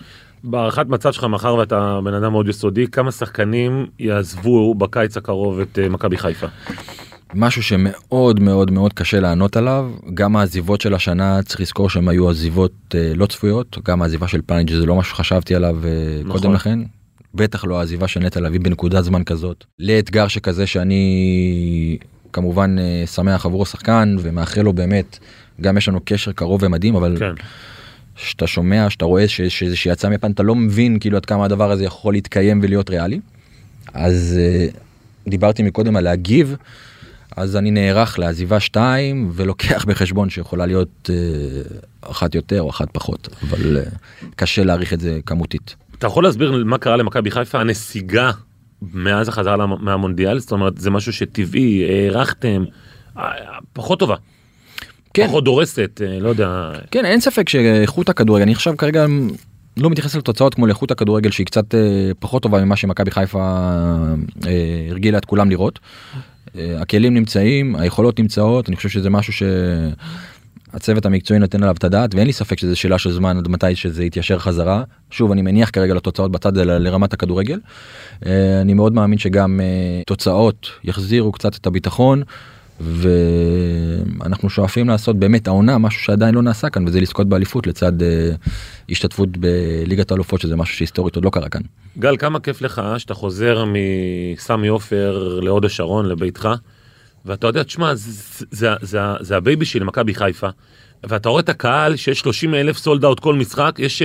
בערכת מצב שלך מחר ואתה בן אדם מאוד יסודי, כמה שחקנים יעזבו בקיץ הקרוב את מכבי חיפה? משהו שמאוד מאוד מאוד קשה לענות עליו, גם העזיבות של השנה, צריך לזכור שהן היו עזיבות לא צפויות, גם העזיבה של פאניץ' זה לא משהו שחשבתי עליו קודם לכן, בטח לא העזיבה של נטע לביא בנקודת זמן כזאת, לאתגר שכזה שאני כמובן שמח עבור השחקן ומאחל לו באמת, גם יש לנו קשר קרוב ומדהים, אבל שאתה שומע, שאתה רואה שזה שיצא מפן, אתה לא מבין כאילו עד כמה הדבר הזה יכול להתקיים ולהיות ריאלי. אז דיברתי מקודם על להגיב, אז אני נערך לעזיבה 2, ולוקח בחשבון שיכולה להיות אחת יותר או אחת פחות, אבל קשה להעריך את זה כמותית. אתה יכול להסביר מה קרה למכבי חיפה, הנסיגה מאז החזרה מהמונדיאל? זאת אומרת, זה משהו שטבעי, הערכתם, פחות טובה. פחות דורסת, לא יודע. כן, אין ספק שאיכות הכדורגל, אני חושב כרגע לא מתייחס לתוצאות כמו לאיכות הכדורגל, שהיא קצת פחות טובה ממה שמכבי חיפה הרגילה את כולם לראות. הכלים נמצאים, היכולות נמצאות, אני חושב שזה משהו שהצוות המקצועי נותן עליו את הדעת, ואין לי ספק שזה שאלה של זמן עד מתי שזה יתיישר חזרה. שוב, אני מניח כרגע לתוצאות בצד לרמת הכדורגל. אני מאוד מאמין שגם תוצאות יחזירו קצת את הביטחון, ואנחנו שואפים לעשות באמת העונה, משהו שעדיין לא נעשה כאן, וזה לזכות באליפות לצד השתתפות בליגת האלופות, שזה משהו שהיסטורית עוד לא קרה כאן. גל, כמה כיף לך שאתה חוזר מסמי עופר להוד השרון, לביתך, ואתה יודע, תשמע, זה הבייבי שלי, מכבי חיפה, ואתה רואה את הקהל שיש 30,000 סולד אאוט כל משחק, יש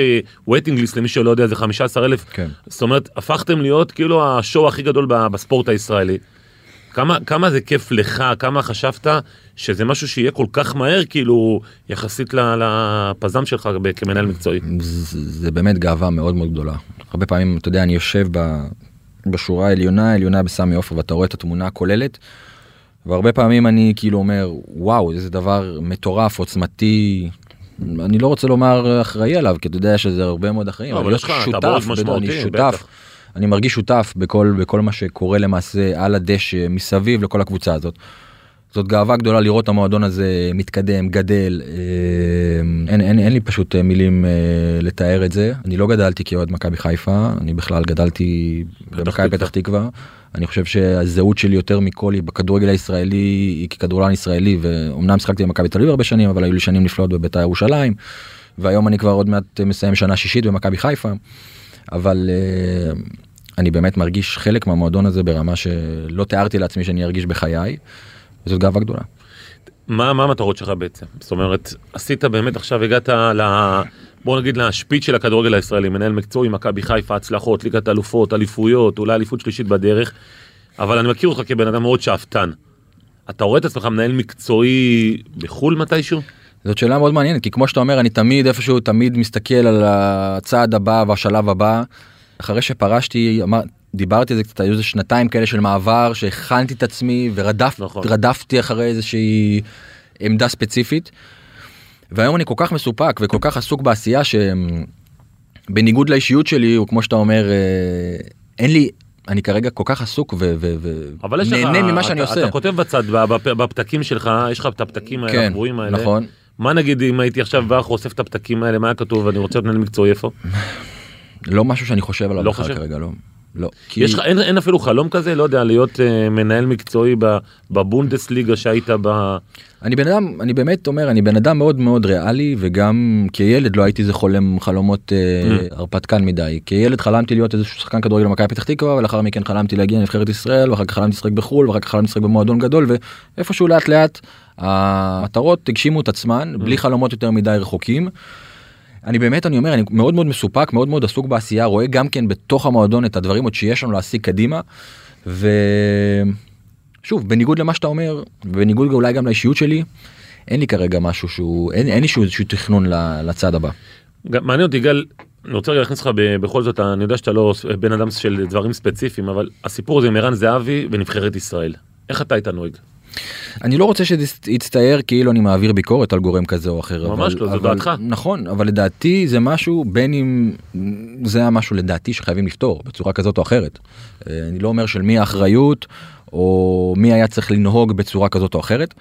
וויטינג ליסט למי שלא יודע, זה 15,000. כן. זאת אומרת, הפכתם להיות כאילו השואו הכי גדול בספורט הישראלי. כמה זה כיף לך, כמה חשבת שזה משהו שיהיה כל כך מהר, כאילו, יחסית לפזם שלך כמנהל מקצועי? זה באמת גאווה מאוד מאוד גדולה. הרבה פעמים, אתה יודע, אני יושב בשורה העליונה בסמי עופר, ואתה רואה את התמונה הכוללת, והרבה פעמים אני כאילו אומר, וואו, זה דבר מטורף, עוצמתי, אני לא רוצה לומר אחראי עליו, כי אתה יודע שזה הרבה מאוד אחראים, אבל יש לך, אתה בורד משמעותי, בטח. אני מרגיש שותף בכל מה שקורה למעשה על הדשא, מסביב לכל הקבוצה הזאת. זאת גאווה גדולה לראות המועדון הזה מתקדם, גדל. אין לי פשוט מילים לתאר את זה. אני לא גדלתי כאוהד מכבי חיפה, אני בכלל גדלתי במכבי פתח תקווה. אני חושב שהזהות שלי יותר מכל היא בכדורגל הישראלי, היא ככדורגלן ישראלי, ואומנם שחקתי במכבי תל אביב הרבה שנים, אבל היו לי שנים נפלאות בבית"ר ירושלים, והיום אני כבר עוד מעט מסיים שנה שישית במכבי חיפה. אבל אני באמת מרגיש חלק מהמועדון הזה ברמה שלא תיארתי לעצמי שאני ארגיש בחיי, וזאת גאווה גדולה. מה המטרות שלך בעצם? זאת אומרת, עשית באמת עכשיו, הגעת בוא נגיד להשפיץ של הכדורגל הישראלי, מנהל מקצועי, מכבי חיפה, הצלחות, ליגת אלופות, אליפויות, אולי אליפות שלישית בדרך, אבל אני מכיר אותך כבן אדם מאוד שאפתן. אתה רואה את עצמך מנהל מקצועי בחול מתישהו? זאת שאלה מאוד מעניינת, כי כמו שאתה אומר, אני תמיד איפשהו, תמיד מסתכל על הצעד הבא והשלב הבא. אחרי שפרשתי, דיברתי על זה קצת, היו איזה 2 כאלה של מעבר, שהכנתי את עצמי ורדפתי אחרי איזושהי עמדה ספציפית. והיום אני כל כך מסופק וכל כך עסוק בעשייה, שבניגוד לאישיות שלי, הוא כמו שאתה אומר, אין לי... אני כרגע כל כך עסוק ונהנה ממה שאני עושה. אתה כותב בצד, בפתקים שלך, יש לך את הפתקים האלה, הגבוהים האלה. נכון. מה נגיד אם הייתי עכשיו בא, חושף את הפתקים האלה, מה היה כתוב, ואני רוצה לתנן מקצועי איפה? לא משהו שאני חושב עליו בכלל כרגע, לא. אין אפילו חלום כזה, לא יודע, להיות מנהל מקצועי בבונדסליגה שהיית ב... אני באמת אומר, אני בן אדם מאוד מאוד ריאלי, וגם כילד לא הייתי איזה חולם חלומות הרפתקן מדי. כילד חלמתי להיות איזשהו שחקן כדורגל למכבי פתח תקווה, ולאחר מכן חלמתי להגיע לנבחרת ישראל, ואחר כך חלמתי לשחק בחול, ואחר כך חלמתי לשחק במועדון גדול, ואיפשהו לאט לאט המטרות הגשימו את עצמן, בלי חלומות יותר מדי רחוקים. אני אומר, אני מאוד מאוד מסופק, מאוד מאוד עסוק בעשייה, רואה גם כן בתוך המועדון את הדברים עוד שיש לנו להשיג קדימה, שוב, בניגוד למה שאתה אומר, ובניגוד אולי גם לאישיות שלי, אין לי כרגע משהו שהוא, אין לי איזשהו תכנון לצד הבא. מעניין אותי, גל, אני רוצה להכניס לך בכל זאת, אני יודע שאתה לא בן אדם של דברים ספציפיים, אבל הסיפור הזה עם רן זהבי ונבחרת ישראל. איך אתה היית נוהג? אני לא רוצה שיצטייר כאילו אני מעביר ביקורת על גורם כזה או אחר. ממש לא, זו דעתך. נכון, אבל לדעתי זה משהו, בין אם זה משהו לדעתי שחייבים לפתור בצורה כזאת או אחרת. אני לא אומר של מי האחריות, או מי היה צריך לנהוג בצורה כזאת או אחרת,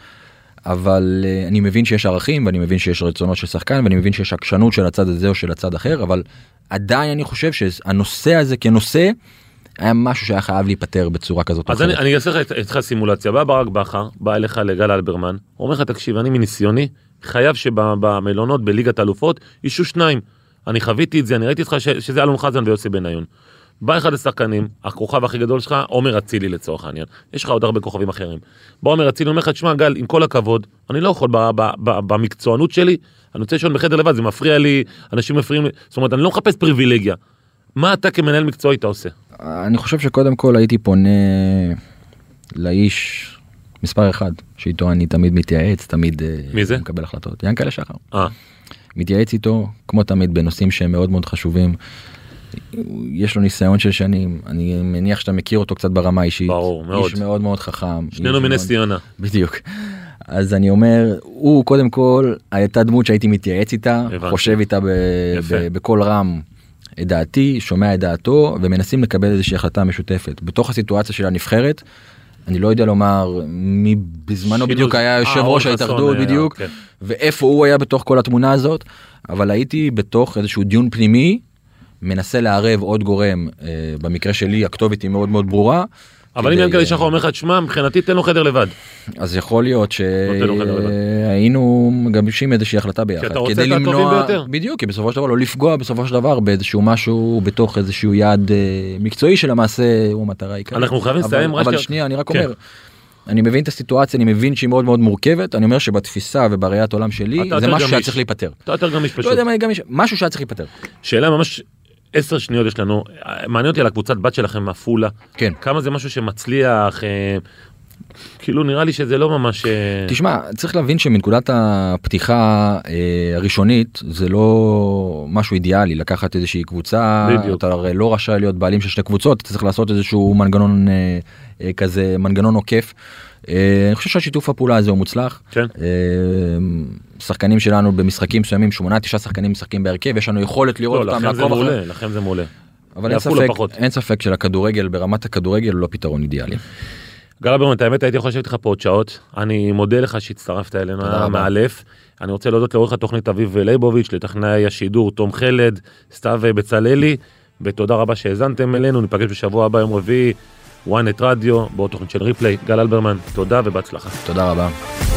אבל אני מבין שיש ערכים, ואני מבין שיש רצונות של שחקן, ואני מבין שיש הקשנות של הצד הזה או של הצד אחר, אבל עדיין אני חושב שהנושא הזה כנושא, היה משהו שהיה חייב להיפטר בצורה כזאת. אז אני אעשה לך איתך סימולציה, בא ברק בכר, בא אליך לגל אלברמן, אומר לך, תקשיב, אני מניסיוני, חייב שבמלונות בליגת האלופות, ישו 2, אני חוויתי את זה, אני ראיתי איתך שזה אלון חזן ויוסי בניון. בא אחד השחקנים, הכוכב הכי גדול שלך, עומר אצילי לצורך העניין. יש לך עוד הרבה כוכבים אחרים. בא עומר אצילי, אומר לך, תשמע, גל, עם כל הכבוד, אני לא יכול במקצוענות שלי, אני רוצה שעוד בחדר לבד, זה מפריע לי, אנשים מפריעים לי, זאת אומרת, אני לא מחפש פריבילגיה. מה אתה כמנהל מקצועי אתה עושה? אני חושב שקודם כל הייתי פונה לאיש מספר אחד, שאיתו אני תמיד מתייעץ, תמיד מקבל החלטות. ינקלה שחר. מתייעץ איתו, כמו תמיד, בנושאים שהם מאוד מאוד חשובים. יש לו ניסיון של שנים, אני מניח שאתה מכיר אותו קצת ברמה אישית. ברור, מאוד. איש מאוד מאוד חכם. שנינו מנס ציונה. בדיוק. אז אני אומר, הוא קודם כל, הייתה דמות שהייתי מתייעץ איתה, חושב איתה בכל רם את דעתי, שומע את דעתו, ומנסים לקבל איזושהי החלטה משותפת. בתוך הסיטואציה של הנבחרת, אני לא יודע לומר, מי בזמנו בדיוק היה יושב ראש ההתאחדות בדיוק, ואיפה הוא היה בתוך כל התמונה הזאת, אבל הייתי בתוך איזשהו דיון פנימי, מנסה לערב עוד גורם, במקרה שלי הכתובת היא מאוד מאוד ברורה. אבל אם ינקלה שחר אומר לך, תשמע, מבחינתי תן לו חדר לבד. אז יכול להיות שהיינו מגבשים איזושהי החלטה ביחד. כי אתה רוצה את הטובים ביותר. בדיוק, כי בסופו של דבר לא לפגוע בסופו של דבר באיזשהו משהו, בתוך איזשהו יעד מקצועי שלמעשה הוא מטרה עיקר. אנחנו חייבים לסיים. אבל שנייה, אני רק אומר, אני מבין את הסיטואציה, אני מבין שהיא מאוד מאוד מורכבת, אני אומר שבתפיסה ובראיית העולם שלי, זה משהו שהיה צריך להיפטר. אתה יותר גמיש פשוט. לא יודע מה גמיש, משהו שהיה צריך להיפטר. שאלה ממש 10 שניות יש לנו, מעניין אותי על הקבוצת בת שלכם, הפולה. כן. כמה זה משהו שמצליח, כאילו נראה לי שזה לא ממש... תשמע, צריך להבין שמנקודת הפתיחה הראשונית, זה לא משהו אידיאלי, לקחת איזושהי קבוצה, בדיוק. אתה הרי לא רשאי להיות בעלים של שתי קבוצות, אתה צריך לעשות איזשהו מנגנון כזה, מנגנון עוקף. אני חושב שהשיתוף הפעולה הזה הוא מוצלח. כן. שחקנים שלנו במשחקים מסוימים, 8-9 שחקנים משחקים בהרכב, יש לנו יכולת לראות אותם. לכם זה מעולה. אבל אין ספק של הכדורגל, ברמת הכדורגל, לא פתרון אידיאלי. גל אלברמן, האמת, הייתי יכול לשבת לך פה עוד שעות. אני מודה לך שהצטרפת אלינו מאלף. אני רוצה להודות לעורך התוכנית אביב ליבוביץ', לטכנאי השידור תום חלד, סתיו בצללי, ותודה רבה שהאזנתם אלינו. ניפגש בשבוע הבא, יום רביעי, וואנט רדיו, באותו תוכנית של ריפלי. גל אלברמן, תודה ובהצלחה. תודה רבה.